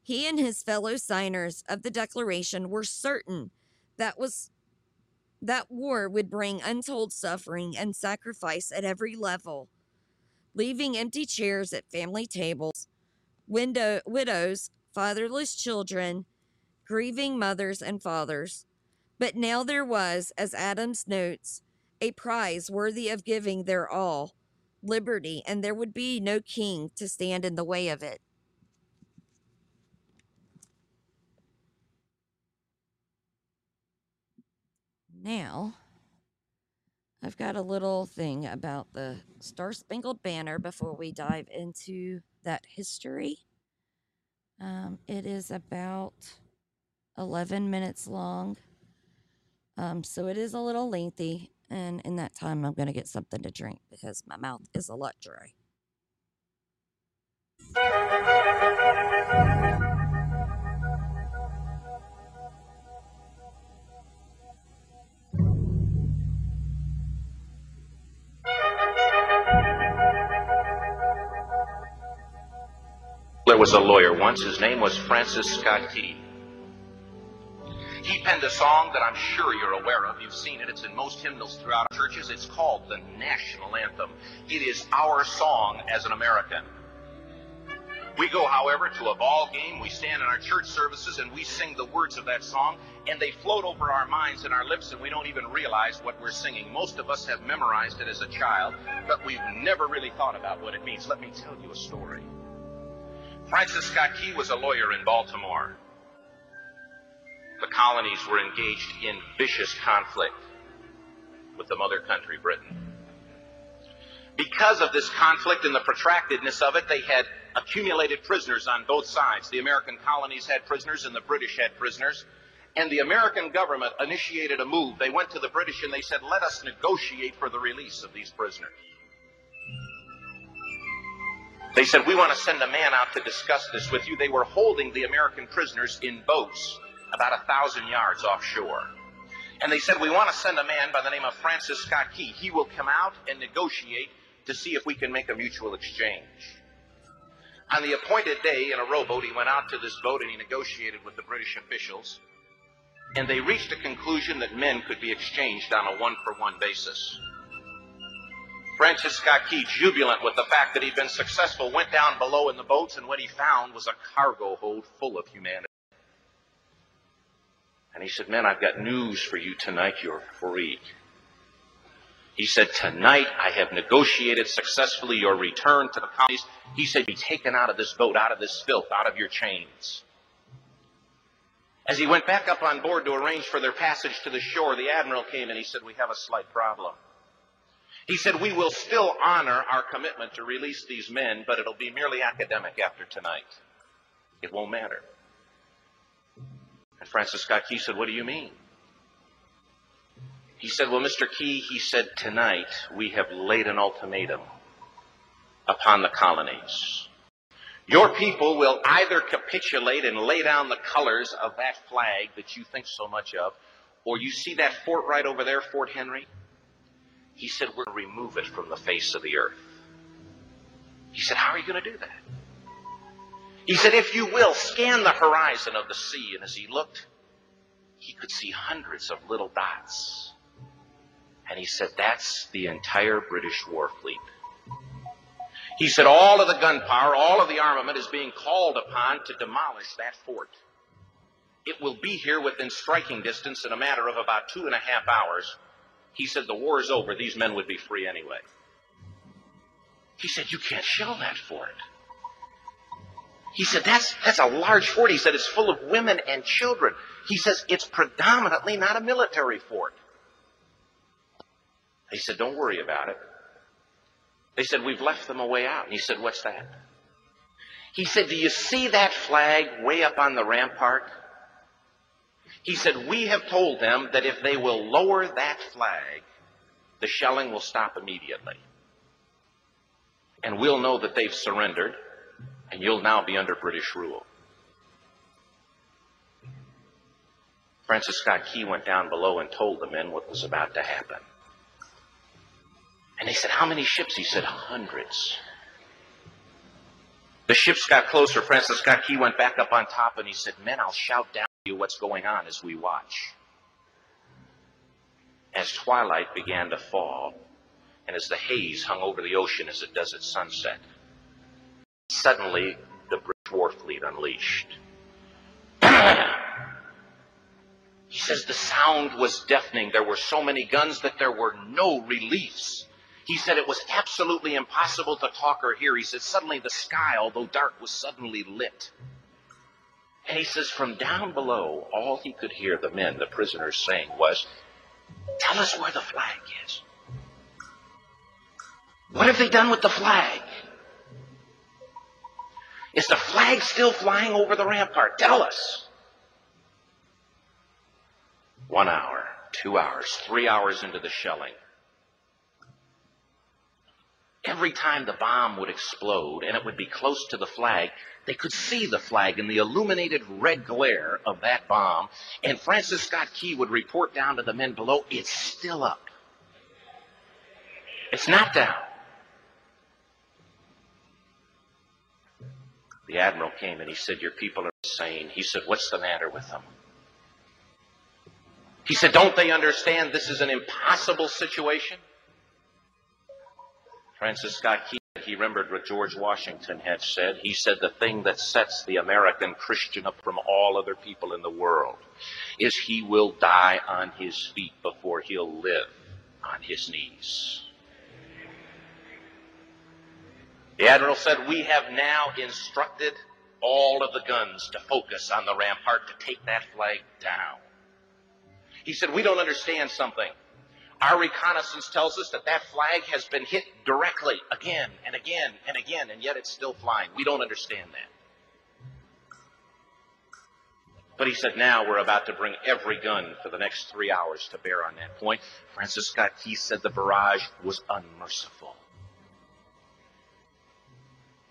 He and his fellow signers of the Declaration were certain that war would bring untold suffering and sacrifice at every level, leaving empty chairs at family tables, widows, fatherless children, grieving mothers and fathers. But now there was, as Adams notes, a prize worthy of giving their all, liberty, and there would be no king to stand in the way of it. Now, I've got a little thing about the Star-Spangled Banner before we dive into that history. It is about 11 minutes long, so it is a little lengthy. And in that time, I'm going to get something to drink because my mouth is a lot dry. There was a lawyer once. His name was Francis Scott Key. He penned a song that I'm sure you're aware of. You've seen it. It's in most hymnals throughout our churches. It's called the National Anthem. It is our song as an American. We go, however, to a ball game. We stand in our church services and we sing the words of that song, and they float over our minds and our lips, and we don't even realize what we're singing. Most of us have memorized it as a child, but we've never really thought about what it means. Let me tell you a story. Francis Scott Key was a lawyer in Baltimore. The colonies were engaged in vicious conflict with the mother country, Britain. Because of this conflict and the protractedness of it, they had accumulated prisoners on both sides. The American colonies had prisoners and the British had prisoners. And the American government initiated a move. They went to the British and they said, let us negotiate for the release of these prisoners. They said, we want to send a man out to discuss this with you. They were holding the American prisoners in boats about 1,000 yards offshore. And they said, we want to send a man by the name of Francis Scott Key. He will come out and negotiate to see if we can make a mutual exchange. On the appointed day, in a rowboat, he went out to this boat and he negotiated with the British officials. And they reached a conclusion that men could be exchanged on a one-for-one basis. Francis Scott Key, jubilant with the fact that he'd been successful, went down below in the boats, and what he found was a cargo hold full of humanity. And he said, men, I've got news for you tonight. You're free. He said, tonight I have negotiated successfully your return to the colonies. He said, be taken out of this boat, out of this filth, out of your chains. As he went back up on board to arrange for their passage to the shore, the admiral came and he said, we have a slight problem. He said, we will still honor our commitment to release these men, but it'll be merely academic after tonight. It won't matter. And Francis Scott Key said, what do you mean? He said, well, Mr. Key, he said, tonight we have laid an ultimatum upon the colonies. Your people will either capitulate and lay down the colors of that flag that you think so much of, or you see that fort right over there, Fort Henry? He said, we're going to remove it from the face of the earth. He said, how are you going to do that? He said, if you will, scan the horizon of the sea. And as he looked, he could see hundreds of little dots. And he said, that's the entire British war fleet. He said, all of the gunpowder, all of the armament is being called upon to demolish that fort. It will be here within striking distance in a matter of about 2.5 hours. He said, the war is over. These men would be free anyway. He said, you can't shell that fort. He said, that's a large fort. He said, it's full of women and children. He says, it's predominantly not a military fort. He said, don't worry about it. They said, we've left them a way out. And he said, what's that? He said, do you see that flag way up on the rampart? He said, we have told them that if they will lower that flag, the shelling will stop immediately. And we'll know that they've surrendered, and you'll now be under British rule. Francis Scott Key went down below and told the men what was about to happen. And they said, how many ships? He said, hundreds. The ships got closer. Francis Scott Key went back up on top, and he said, men, I'll shout down to you what's going on as we watch. As twilight began to fall, and as the haze hung over the ocean as it does at sunset, suddenly the British war fleet unleashed. He says the sound was deafening. There were so many guns that there were no reliefs. He said it was absolutely impossible to talk or hear. He said suddenly the sky, although dark, was suddenly lit. And he says from down below, all he could hear the men, the prisoners, saying was, tell us where the flag is. What have they done with the flag? Is the flag still flying over the rampart? Tell us. 1 hour, 2 hours, 3 hours into the shelling. Every time the bomb would explode and it would be close to the flag, they could see the flag in the illuminated red glare of that bomb. And Francis Scott Key would report down to the men below, it's still up. It's not down. The admiral came and he said, your people are insane. He said, what's the matter with them? He said, don't they understand this is an impossible situation? Francis Scott Key, he remembered what George Washington had said. He said, the thing that sets the American Christian up from all other people in the world is he will die on his feet before he'll live on his knees. The admiral said, we have now instructed all of the guns to focus on the rampart to take that flag down. He said, we don't understand something. Our reconnaissance tells us that that flag has been hit directly again and again and again, and yet it's still flying. We don't understand that. But he said, now we're about to bring every gun for the next 3 hours to bear on that point. Francis Scott Key said the barrage was unmerciful.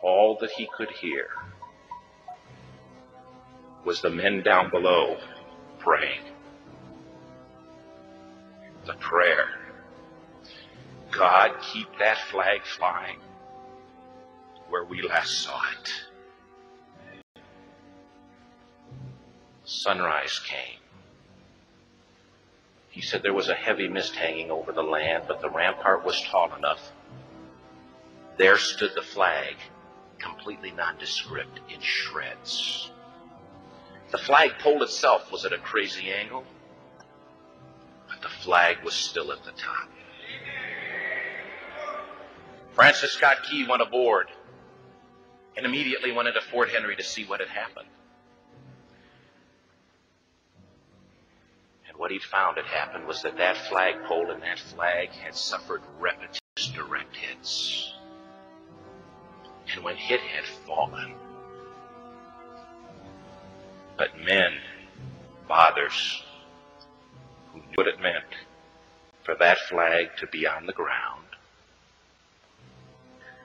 All that he could hear was the men down below praying. The prayer, God, keep that flag flying where we last saw it. Sunrise came. He said there was a heavy mist hanging over the land, but the rampart was tall enough. There stood the flag. Completely nondescript, in shreds. The flagpole itself was at a crazy angle, but the flag was still at the top. Francis Scott Key went aboard and immediately went into Fort Henry to see what had happened. And what he'd found had happened was that that flagpole and that flag had suffered repetitious direct hits. And when it had fallen, but men, fathers, who knew what it meant for that flag to be on the ground,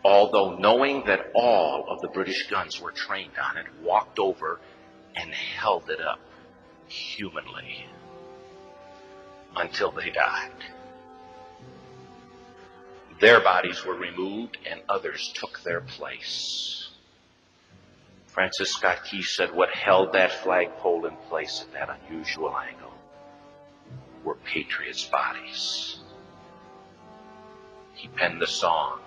although knowing that all of the British guns were trained on it, walked over and held it up humanly until they died. Their bodies were removed and others took their place. Francis Scott Key said what held that flagpole in place at that unusual angle were patriots' bodies. He penned the song,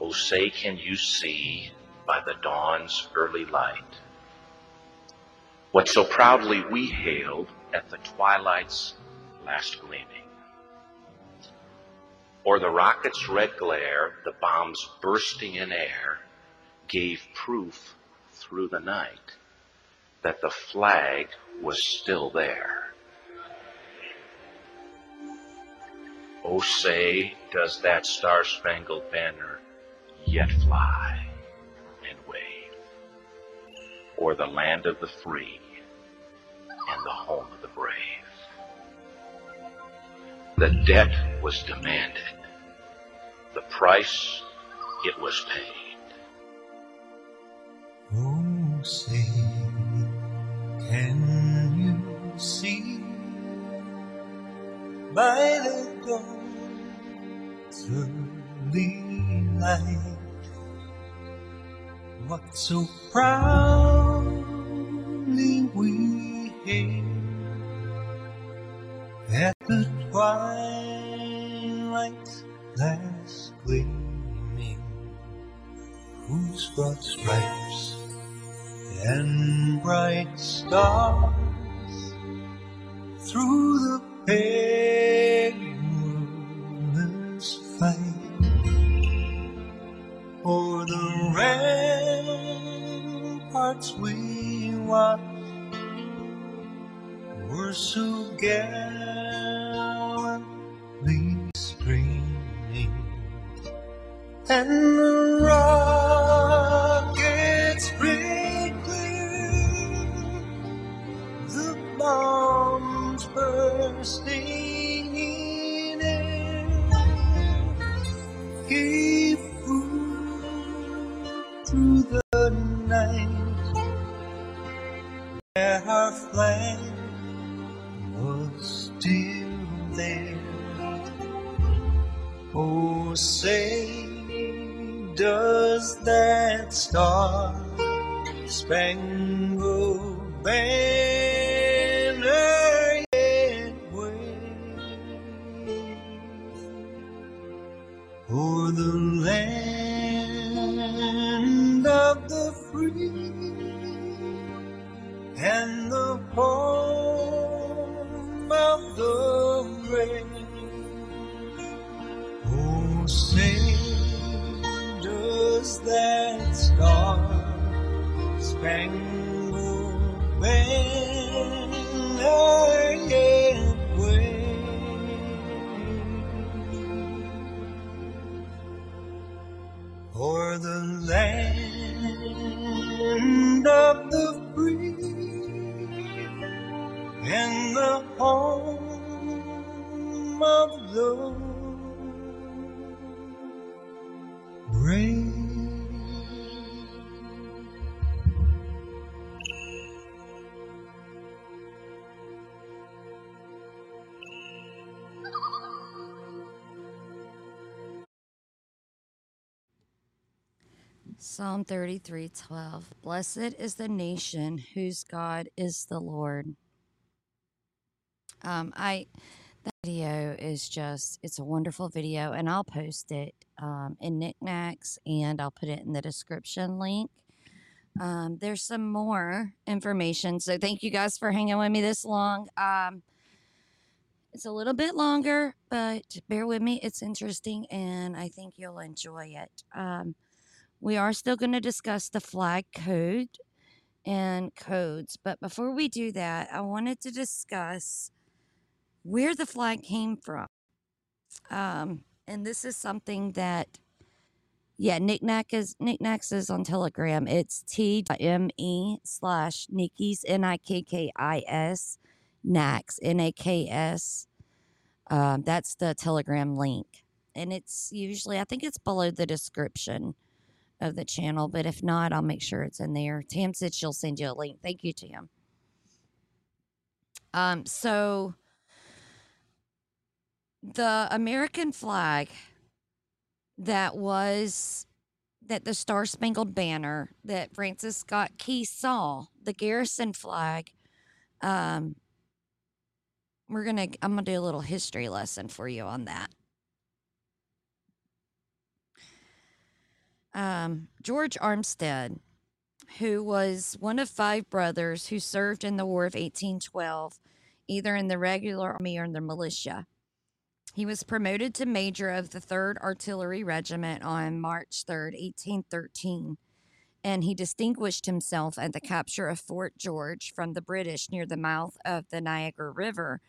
"Oh, say can you see by the dawn's early light what so proudly we hailed at the twilight's last gleaming? Or the rocket's red glare, the bombs bursting in air, gave proof through the night that the flag was still there. Oh, say, does that star-spangled banner yet fly and wave o'er the land of the free and the home of the brave?" The debt was demanded. The price, it was paid. Oh, say, can you see by the dawn's early light what so proudly we hailed at the twilight's last gleaming, whose broad stripes and bright stars through the perilous fight o'er the ramparts we watched were so gallantly streaming, and the rockets red glare, the bombs bursting in air, gave proof through the night that our flag was still there. Oh, say, does that star-spangled banner yet wave o'er the land of the free and the home of the brave? Oh, say, does that star-spangled banner yet wave o'er the land of the free and the home of the brave? Psalm 33:12. Blessed is the nation whose God is the Lord. That video is just, it's a wonderful video, and I'll post it in Knickknacks, and I'll put it in the description link. There's some more information, so thank you guys for hanging with me this long. It's a little bit longer, but bear with me. It's interesting, and I think you'll enjoy it. We are still going to discuss the flag code and codes, but before we do that, I wanted to discuss where the flag came from. And this is something that, yeah, Knickknacks is on Telegram. It's t.me/Nikkis, Nikkis, Knacks, N-A-K-S. That's the Telegram link. and it's usually, I think it's below the description of the channel, but if not, I'll make sure it's in there. Tam said she'll send you a link. Thank you, Tam. So the American flag that the Star-Spangled Banner that Francis Scott Key saw, the Garrison flag, I'm going to do a little history lesson for you on that. George Armstead, who was one of five brothers who served in the War of 1812, either in the regular army or in the militia. He was promoted to major of the 3rd Artillery Regiment on March 3rd, 1813, and he distinguished himself at the capture of Fort George from the British near the mouth of the Niagara River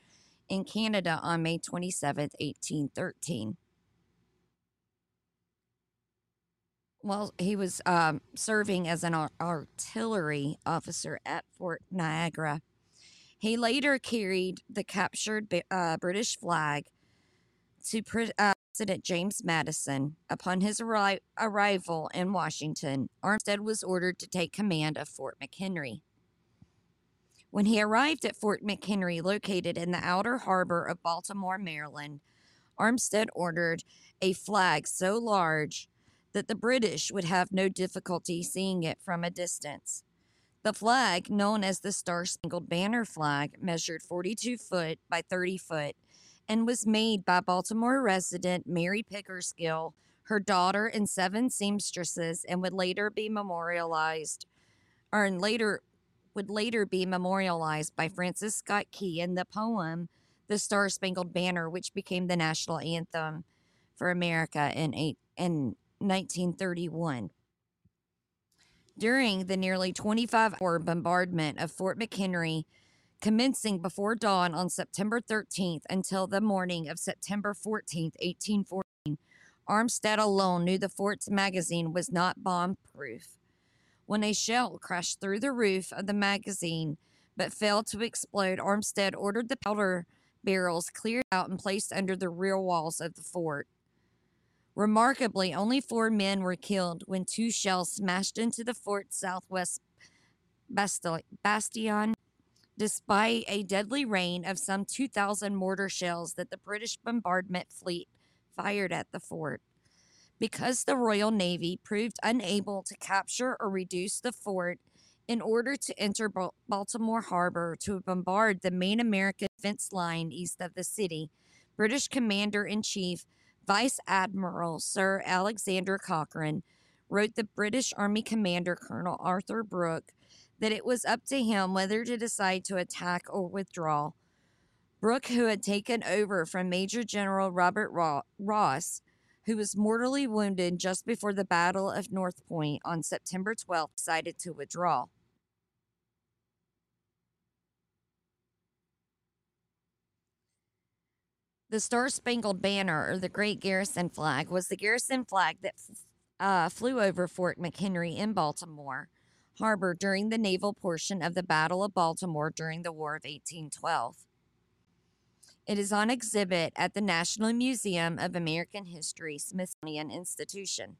in Canada on May 27th, 1813. Well, he was serving as an artillery officer at Fort Niagara. He later carried the captured British flag to President James Madison. Upon his arrival in Washington, Armstead was ordered to take command of Fort McHenry. When he arrived at Fort McHenry, located in the outer harbor of Baltimore, Maryland, Armstead ordered a flag so large that the British would have no difficulty seeing it from a distance. The flag, known as the Star-Spangled Banner flag, measured 42 foot by 30 foot and was made by Baltimore resident Mary Pickersgill, her daughter, and seven seamstresses, and would later be memorialized by Francis Scott Key in the poem, The Star-Spangled Banner, which became the national anthem for America in 1931. During the nearly 25-hour bombardment of Fort McHenry, commencing before dawn on September 13th until the morning of September 14th, 1814, Armstead alone knew the fort's magazine was not bomb-proof. When a shell crashed through the roof of the magazine but failed to explode, Armstead ordered the powder barrels cleared out and placed under the rear walls of the fort. Remarkably, only four men were killed when two shells smashed into the fort's southwest bastion, despite a deadly rain of some 2,000 mortar shells that the British bombardment fleet fired at the fort. Because the Royal Navy proved unable to capture or reduce the fort, in order to enter Baltimore Harbor to bombard the main American defense line east of the city, British Commander-in-Chief Vice Admiral Sir Alexander Cochrane wrote the British Army commander, Colonel Arthur Brooke, that it was up to him whether to decide to attack or withdraw. Brooke, who had taken over from Major General Robert Ross, who was mortally wounded just before the Battle of North Point on September 12th, decided to withdraw. The Star-Spangled Banner, or the Great Garrison Flag, was the garrison flag that flew over Fort McHenry in Baltimore Harbor during the naval portion of the Battle of Baltimore during the War of 1812. It is on exhibit at the National Museum of American History, Smithsonian Institution.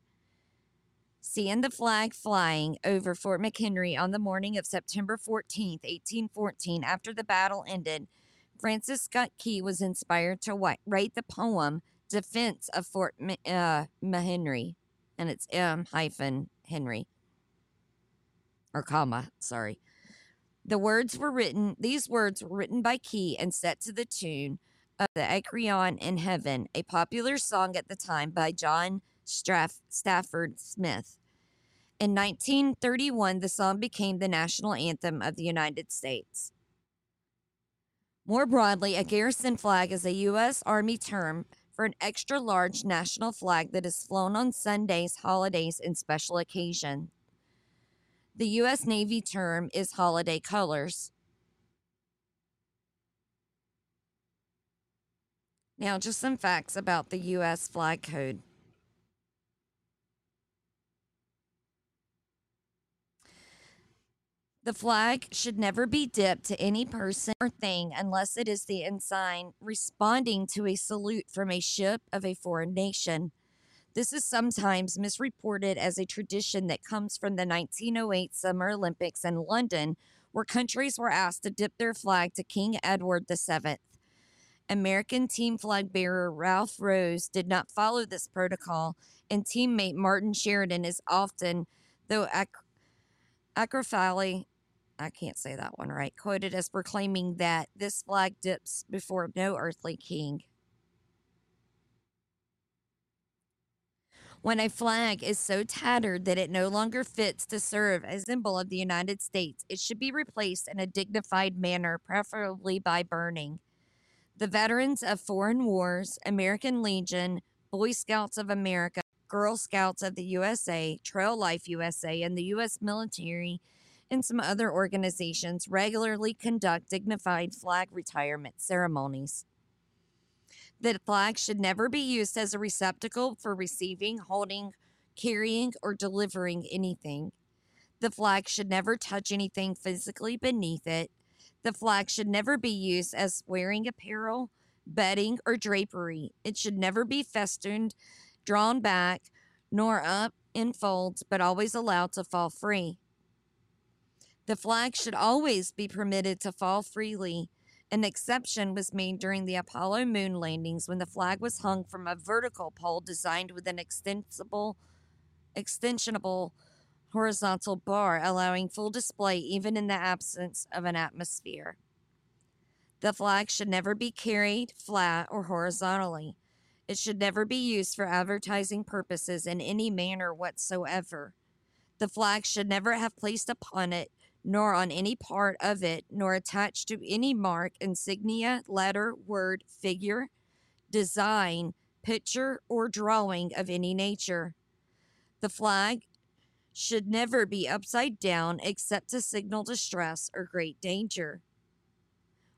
Seeing the flag flying over Fort McHenry on the morning of September 14, 1814, after the battle ended, Francis Scott Key was inspired to write the poem Defense of Fort McHenry, and it's M-Henry, or comma, sorry. These words were written by Key and set to the tune of the Acrion in Heaven, a popular song at the time by John Stafford Smith. In 1931, the song became the national anthem of the United States. More broadly, a garrison flag is a U.S. Army term for an extra-large national flag that is flown on Sundays, holidays, and special occasions. The U.S. Navy term is holiday colors. Now, just some facts about the U.S. flag code. The flag should never be dipped to any person or thing unless it is the ensign responding to a salute from a ship of a foreign nation. This is sometimes misreported as a tradition that comes from the 1908 Summer Olympics in London, where countries were asked to dip their flag to King Edward VII. American team flag bearer Ralph Rose did not follow this protocol, and teammate Martin Sheridan is often, though acrophily, I can't say that one right, quoted as proclaiming that this flag dips before no earthly king. When a flag is so tattered that it no longer fits to serve as a symbol of the United States, it should be replaced in a dignified manner, preferably by burning. The veterans of foreign wars, American Legion, Boy Scouts of America, Girl Scouts of the USA, Trail Life USA, and the U.S. military and some other organizations regularly conduct dignified flag retirement ceremonies. The flag should never be used as a receptacle for receiving, holding, carrying, or delivering anything. The flag should never touch anything physically beneath it. The flag should never be used as wearing apparel, bedding, or drapery. It should never be festooned, drawn back, nor up in folds, but always allowed to fall free. The flag should always be permitted to fall freely. An exception was made during the Apollo moon landings when the flag was hung from a vertical pole designed with an extensionable horizontal bar, allowing full display even in the absence of an atmosphere. The flag should never be carried flat or horizontally. It should never be used for advertising purposes in any manner whatsoever. The flag should never have placed upon it, nor on any part of it, nor attached to any mark, insignia, letter, word, figure, design, picture, or drawing of any nature. The flag should never be upside down except to signal distress or great danger.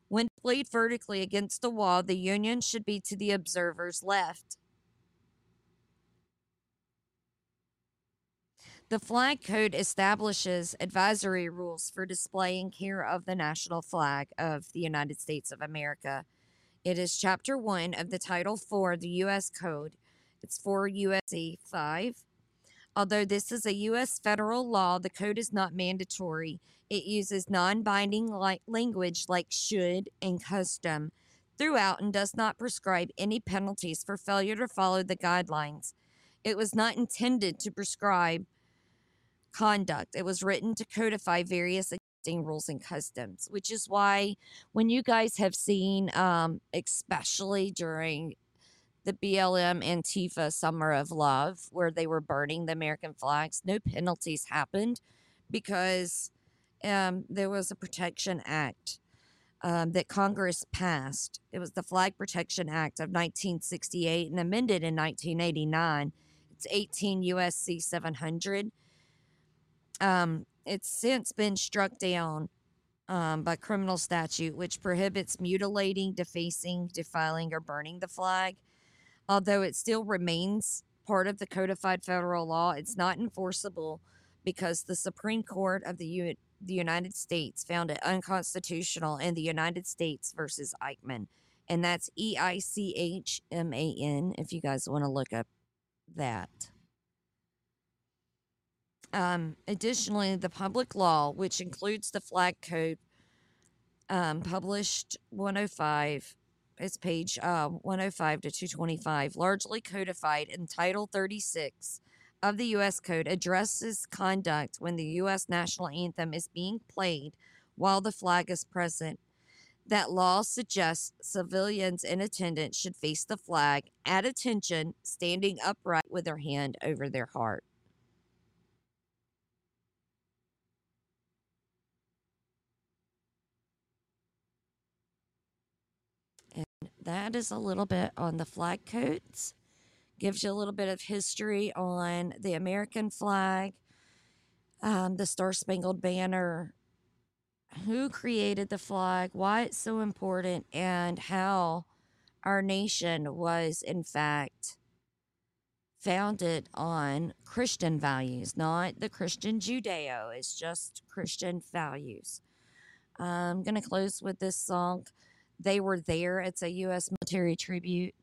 When displayed vertically against the wall, the union should be to the observer's left. The flag code establishes advisory rules for display and care of the national flag of the United States of America. It is Chapter 1 of the Title IV of the U.S. Code. It's 4 U.S.C. 5. Although this is a U.S. federal law, the code is not mandatory. It uses non-binding language like should and custom throughout and does not prescribe any penalties for failure to follow the guidelines. It was not intended to prescribe conduct. It was written to codify various existing rules and customs, which is why when you guys have seen, especially during the BLM Antifa Summer of Love, where they were burning the American flags, no penalties happened because there was a Protection Act that Congress passed. It was the Flag Protection Act of 1968 and amended in 1989. It's 18 U.S.C. 700. It's since been struck down by criminal statute, which prohibits mutilating, defacing, defiling, or burning the flag. Although it still remains part of the codified federal law, it's not enforceable because the Supreme Court of the United States found it unconstitutional in the United States versus Eichmann. And that's E-I-C-H-M-A-N, if you guys want to look up that. Additionally, the public law, which includes the flag code, published 105, it's page 105 to 225, largely codified in Title 36 of the U.S. Code, addresses conduct when the U.S. national anthem is being played while the flag is present. That law suggests civilians in attendance should face the flag at attention, standing upright with their hand over their heart. That is a little bit on the flag codes. Gives you a little bit of history on the American flag, the Star-Spangled Banner, who created the flag, why it's so important, and how our nation was, in fact, founded on Christian values, not the Christian Judeo. It's just Christian values. I'm going to close with this song, They Were There. It's a U.S. military tribute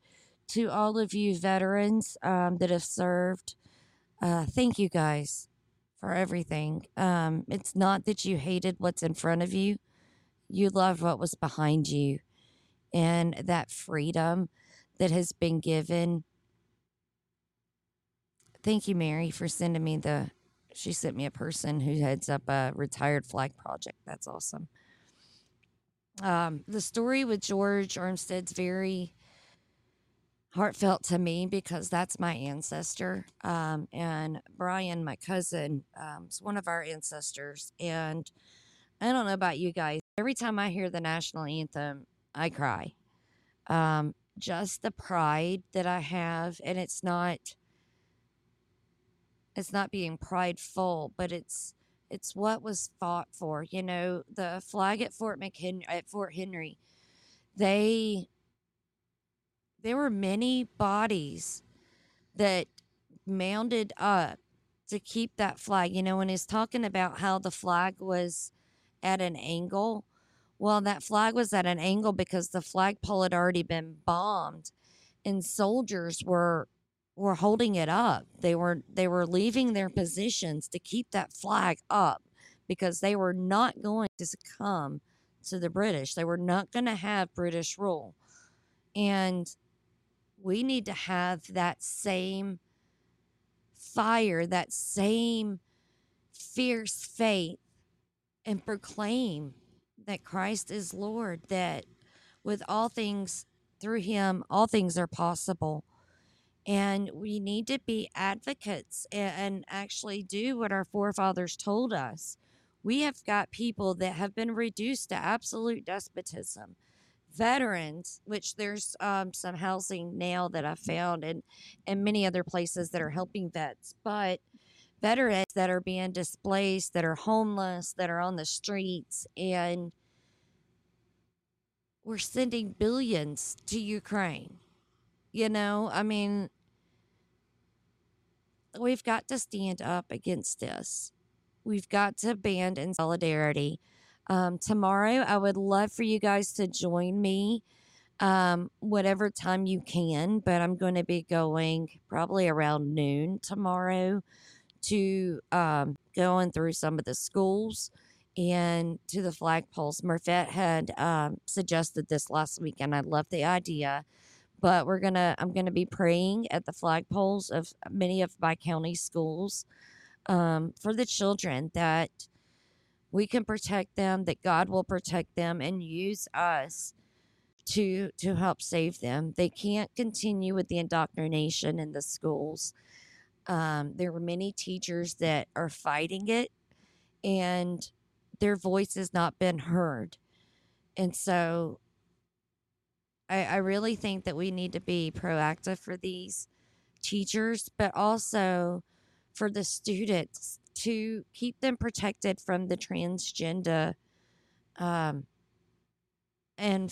to all of you veterans that have served. Thank you guys for everything. It's not that you hated what's in front of you. You loved what was behind you. And that freedom that has been given. Thank you, Mary, for sending me the, she sent me a person who heads up a retired flag project. That's awesome. The story with George Armstead's very heartfelt to me because that's my ancestor. And Brian, my cousin, is one of our ancestors. And I don't know about you guys, every time I hear the national anthem, I cry. Just the pride that I have, and it's not being prideful, but it's what was fought for. You know, the flag at Fort Henry, there were many bodies that mounded up to keep that flag. You know, when he's talking about how the flag was at an angle, well, that flag was at an angle because the flagpole had already been bombed and soldiers were holding it up. They were leaving their positions to keep that flag up because they were not going to succumb to the British. They were not going to have British rule. And we need to have that same fire, that same fierce faith, and proclaim that Christ is Lord, that with all things through him, all things are possible. And we need to be advocates and actually do what our forefathers told us. We have got people that have been reduced to absolute despotism. Veterans, which there's some housing now that I found and many other places that are helping vets, but veterans that are being displaced, that are homeless, that are on the streets, and we're sending billions to Ukraine. You know, I mean, we've got to stand up against this. We've got to band in solidarity. Tomorrow, I would love for you guys to join me whatever time you can, but I'm going to be going probably around noon tomorrow to going through some of the schools and to the flagpoles. Murphette had suggested this last week, and I love the idea. But I'm going to be praying at the flagpoles of many of my county schools for the children, that we can protect them, that God will protect them and use us to help save them. They can't continue with the indoctrination in the schools. There are many teachers that are fighting it, and their voice has not been heard. And so I really think that we need to be proactive for these teachers, but also for the students, to keep them protected from the transgender and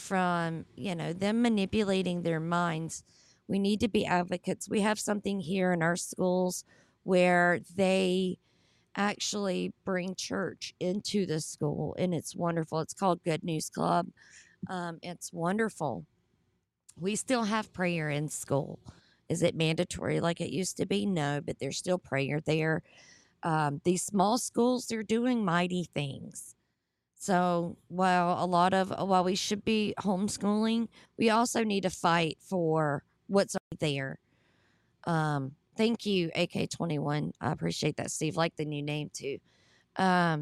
from, you know, them manipulating their minds. We need to be advocates. We have something here in our schools where they actually bring church into the school, and it's wonderful. It's called Good News Club. It's wonderful. We still have prayer in school. Is it mandatory like it used to be? No, but there's still prayer there. These small schools, they're doing mighty things. So while we should be homeschooling, we also need to fight for what's there. Thank you, AK21. I appreciate that, Steve. Like the new name, too. I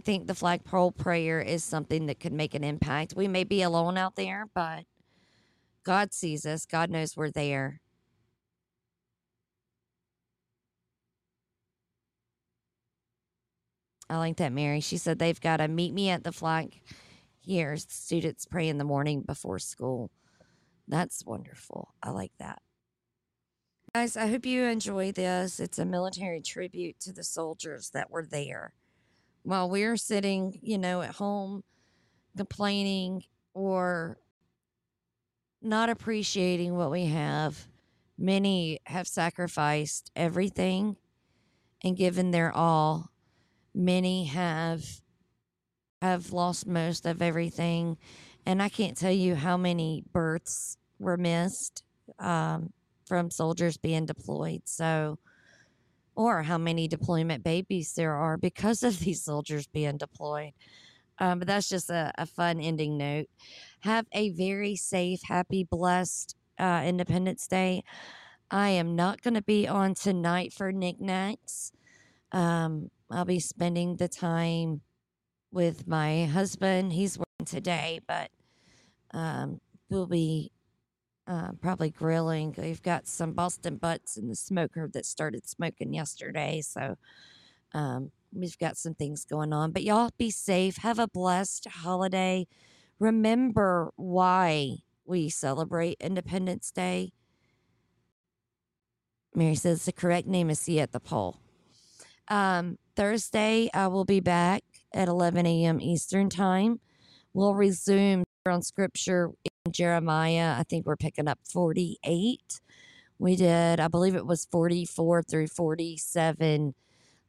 think the flagpole prayer is something that could make an impact. We may be alone out there, but God sees us. God knows we're there. I like that, Mary. She said they've got to meet me at the flag here. Students pray in the morning before school. That's wonderful. I like that. Guys, I hope you enjoy this. It's a military tribute to the soldiers that were there. While we're sitting, you know, at home complaining or not appreciating what we have, Many have sacrificed everything and given their all. Many have lost most of everything. And I can't tell you how many births were missed from soldiers being deployed. So, or how many deployment babies there are because of these soldiers being deployed. But that's just a fun ending note. Have a very safe, happy, blessed Independence Day. I am not going to be on tonight for knickknacks. I'll be spending the time with my husband. He's working today, but we'll be probably grilling. We've got some Boston butts in the smoker that started smoking yesterday, so we've got some things going on. But y'all be safe. Have a blessed holiday. Remember why we celebrate Independence Day. Mary says the correct name is C at the poll. Thursday, I will be back at 11 a.m. Eastern time. We'll resume on Scripture in Jeremiah. I think we're picking up 48. We did, I believe it was 44 through 47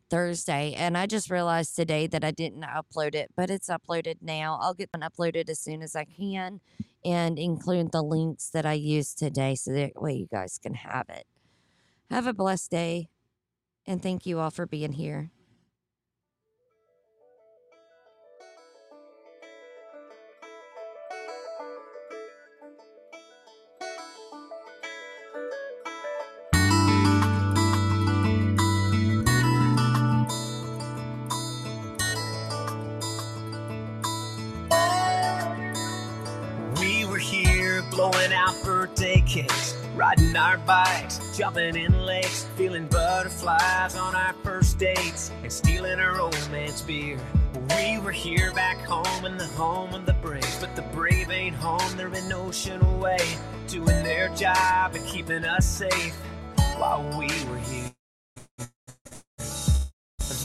Thursday. And I just realized today that I didn't upload it, but it's uploaded now. I'll get one uploaded as soon as I can and include the links that I used today so that way you guys can have it. Have a blessed day. And thank you all for being here. We were here blowing out birthday cakes, riding our bikes, jumping in lakes, feeling butterflies on our first dates, and stealing our romance beer. We were here back home in the home of the brave, but the brave ain't home, they're an ocean away, doing their job and keeping us safe while we were here.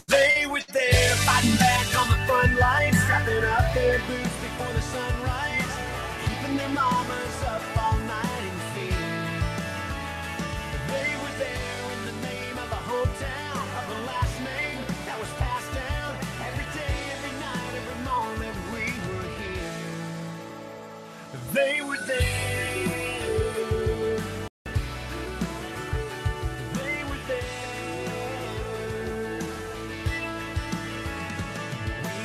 They were there fighting back on the front lines, strapping up their boots before the sunrise, keeping their mamas up all night. They were there. They were there. We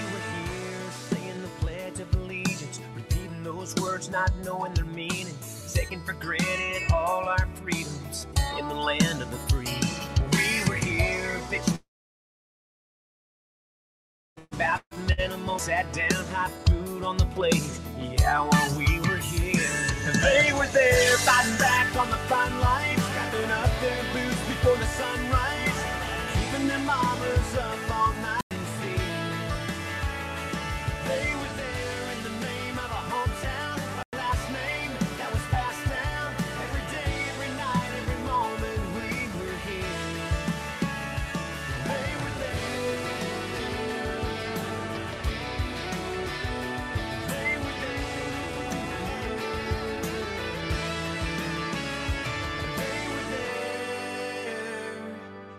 were here saying the Pledge of Allegiance, repeating those words, not knowing their meaning, taking for granted all our freedoms in the land of the free. We were here bitching about animals, sat down, hot food on the plate. Yeah, while we were here, they were there, fighting back on the front lines, wrapping up their boots before the sunrise, keeping their mamas up all night and see. They were there in the name of a hometown, a last name that was passed down, every day, every night, every moment we were here. They were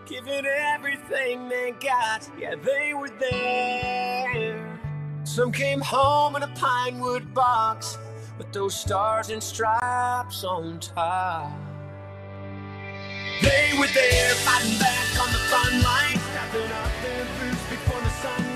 giving everything they got, yeah, they were there. Some came home in a pine wood box with those stars and stripes on top. They were there, fighting back on the front line, wrapping up their boots before the sun.